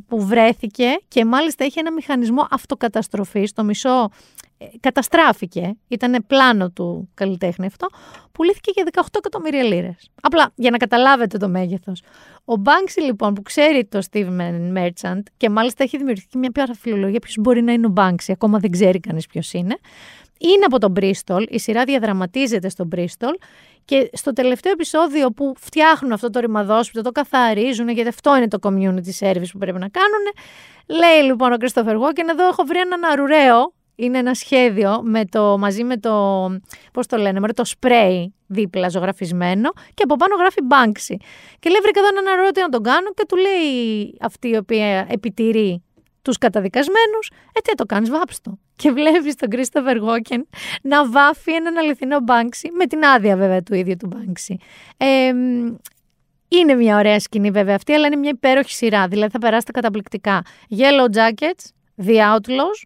που βρέθηκε και μάλιστα είχε ένα μηχανισμό αυτοκαταστροφής, το μισό καταστράφηκε, ήταν πλάνο του καλλιτέχνη αυτό, πουλήθηκε για 18 εκατομμύρια λίρες. Απλά για να καταλάβετε το μέγεθος. Ο Banksy λοιπόν που ξέρει το Steven Merchant και μάλιστα έχει δημιουργηθεί μια παραφιλολογία ποιος μπορεί να είναι ο Banksy, ακόμα δεν ξέρει κανείς ποιος είναι. Είναι από τον Bristol, η σειρά διαδραματίζεται στο Bristol και στο τελευταίο επεισόδιο που φτιάχνουν αυτό το ρημαδόσπιτο, το καθαρίζουν γιατί αυτό είναι το community service που πρέπει να κάνουν. Λέει λοιπόν ο Christopher Walken, εδώ έχω βρει έναν αρουραίο. Είναι ένα σχέδιο με το, μαζί με το, πώς το λένε, με το σπρέι δίπλα ζωγραφισμένο και από πάνω γράφει Banksy. Και λέει βρήκα εδώ έναν αρουραίο τι να τον κάνω και του λέει αυτή η οποία επιτηρεί τους καταδικασμένους, τι το κάνεις, βάψτο. Και βλέπεις τον Christopher Walken να βάφει έναν αληθινό Banksy, με την άδεια βέβαια του ίδιου του Banksy. Είναι μια ωραία σκηνή βέβαια αυτή, αλλά είναι μια υπέροχη σειρά, δηλαδή θα περάσετε καταπληκτικά. Yellow Jackets, The Outlaws,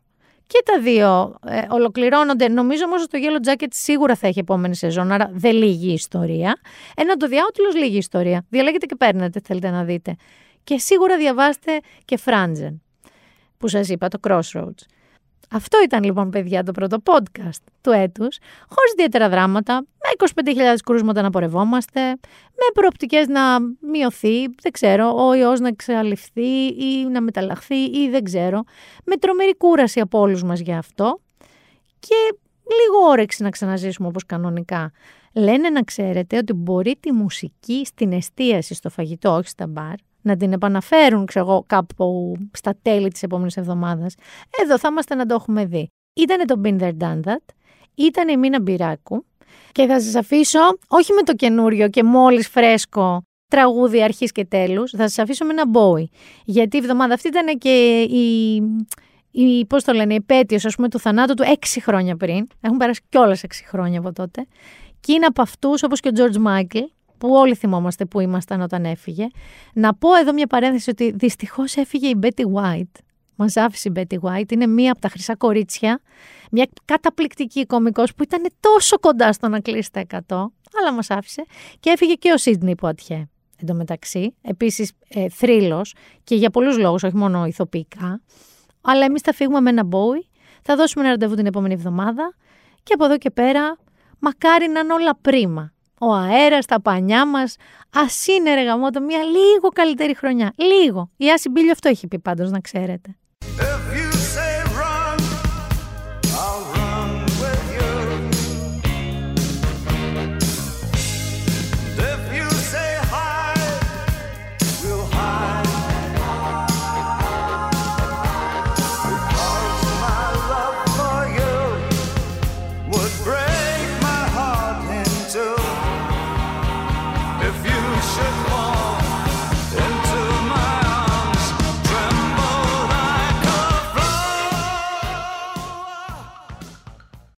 και τα δύο ολοκληρώνονται. Νομίζω όμως ότι το Yellow Jacket σίγουρα θα έχει επόμενη σεζόν, άρα δεν λύγει η ιστορία. Ενώ το The Outlaws λύγει η ιστορία. Διαλέγετε και παίρνετε, θέλετε να δείτε. Και σίγουρα διαβάστε και Franzen, που σας είπα, το Crossroads. Αυτό ήταν λοιπόν, παιδιά, το πρώτο podcast του έτους. Χωρίς ιδιαίτερα δράματα, με 25.000 κρούσματα να πορευόμαστε, με προοπτικές να μειωθεί, δεν ξέρω, ο ιός να εξαλειφθεί ή να μεταλλαχθεί ή δεν ξέρω. Με τρομερή κούραση από όλους μας για αυτό και λίγο όρεξη να ξαναζήσουμε όπως κανονικά. Λένε να ξέρετε ότι μπορεί τη μουσική στην εστίαση, στο φαγητό, όχι στα μπαρ, να την επαναφέρουν, ξέρω εγώ, κάπου στα τέλη της επόμενης εβδομάδας. Εδώ θα είμαστε να το έχουμε δει. Ήτανε το Been There Done That, ήτανε η Μίνα Μπυράκου και θα σας αφήσω, όχι με το καινούριο και μόλις φρέσκο τραγούδι αρχής και τέλους, θα σας αφήσω με ένα Bowie. Γιατί η εβδομάδα αυτή ήτανε και η επέτειος, ας πούμε, του θανάτου του 6 χρόνια πριν. Έχουν περάσει κιόλας 6 χρόνια από τότε. Και είναι από αυτούς, όπως και ο George Michael, που όλοι θυμόμαστε που ήμασταν όταν έφυγε. Να πω εδώ μια παρένθεση ότι δυστυχώς έφυγε η Betty White. Μας άφησε η Betty White. Είναι μία από τα χρυσά κορίτσια. Μια καταπληκτική κωμικός που ήταν τόσο κοντά στο να κλείσει τα 100. Αλλά μας άφησε. Και έφυγε και ο Σίντνεϊ Πουατιέ. Εν τω μεταξύ. Επίσης θρύλος. Και για πολλούς λόγους, όχι μόνο ηθοποιικά. Αλλά εμείς θα φύγουμε με ένα Bowie. Θα δώσουμε ένα ραντεβού την επόμενη εβδομάδα. Και από εδώ και πέρα, μακάρι να είναι όλα πρίμα. Ο αέρας, τα πανιά μας, ας είναι ρε γαμώτο, μια λίγο καλύτερη χρονιά. Λίγο. Η Άση Μπίλιο αυτό έχει πει πάντως, να ξέρετε.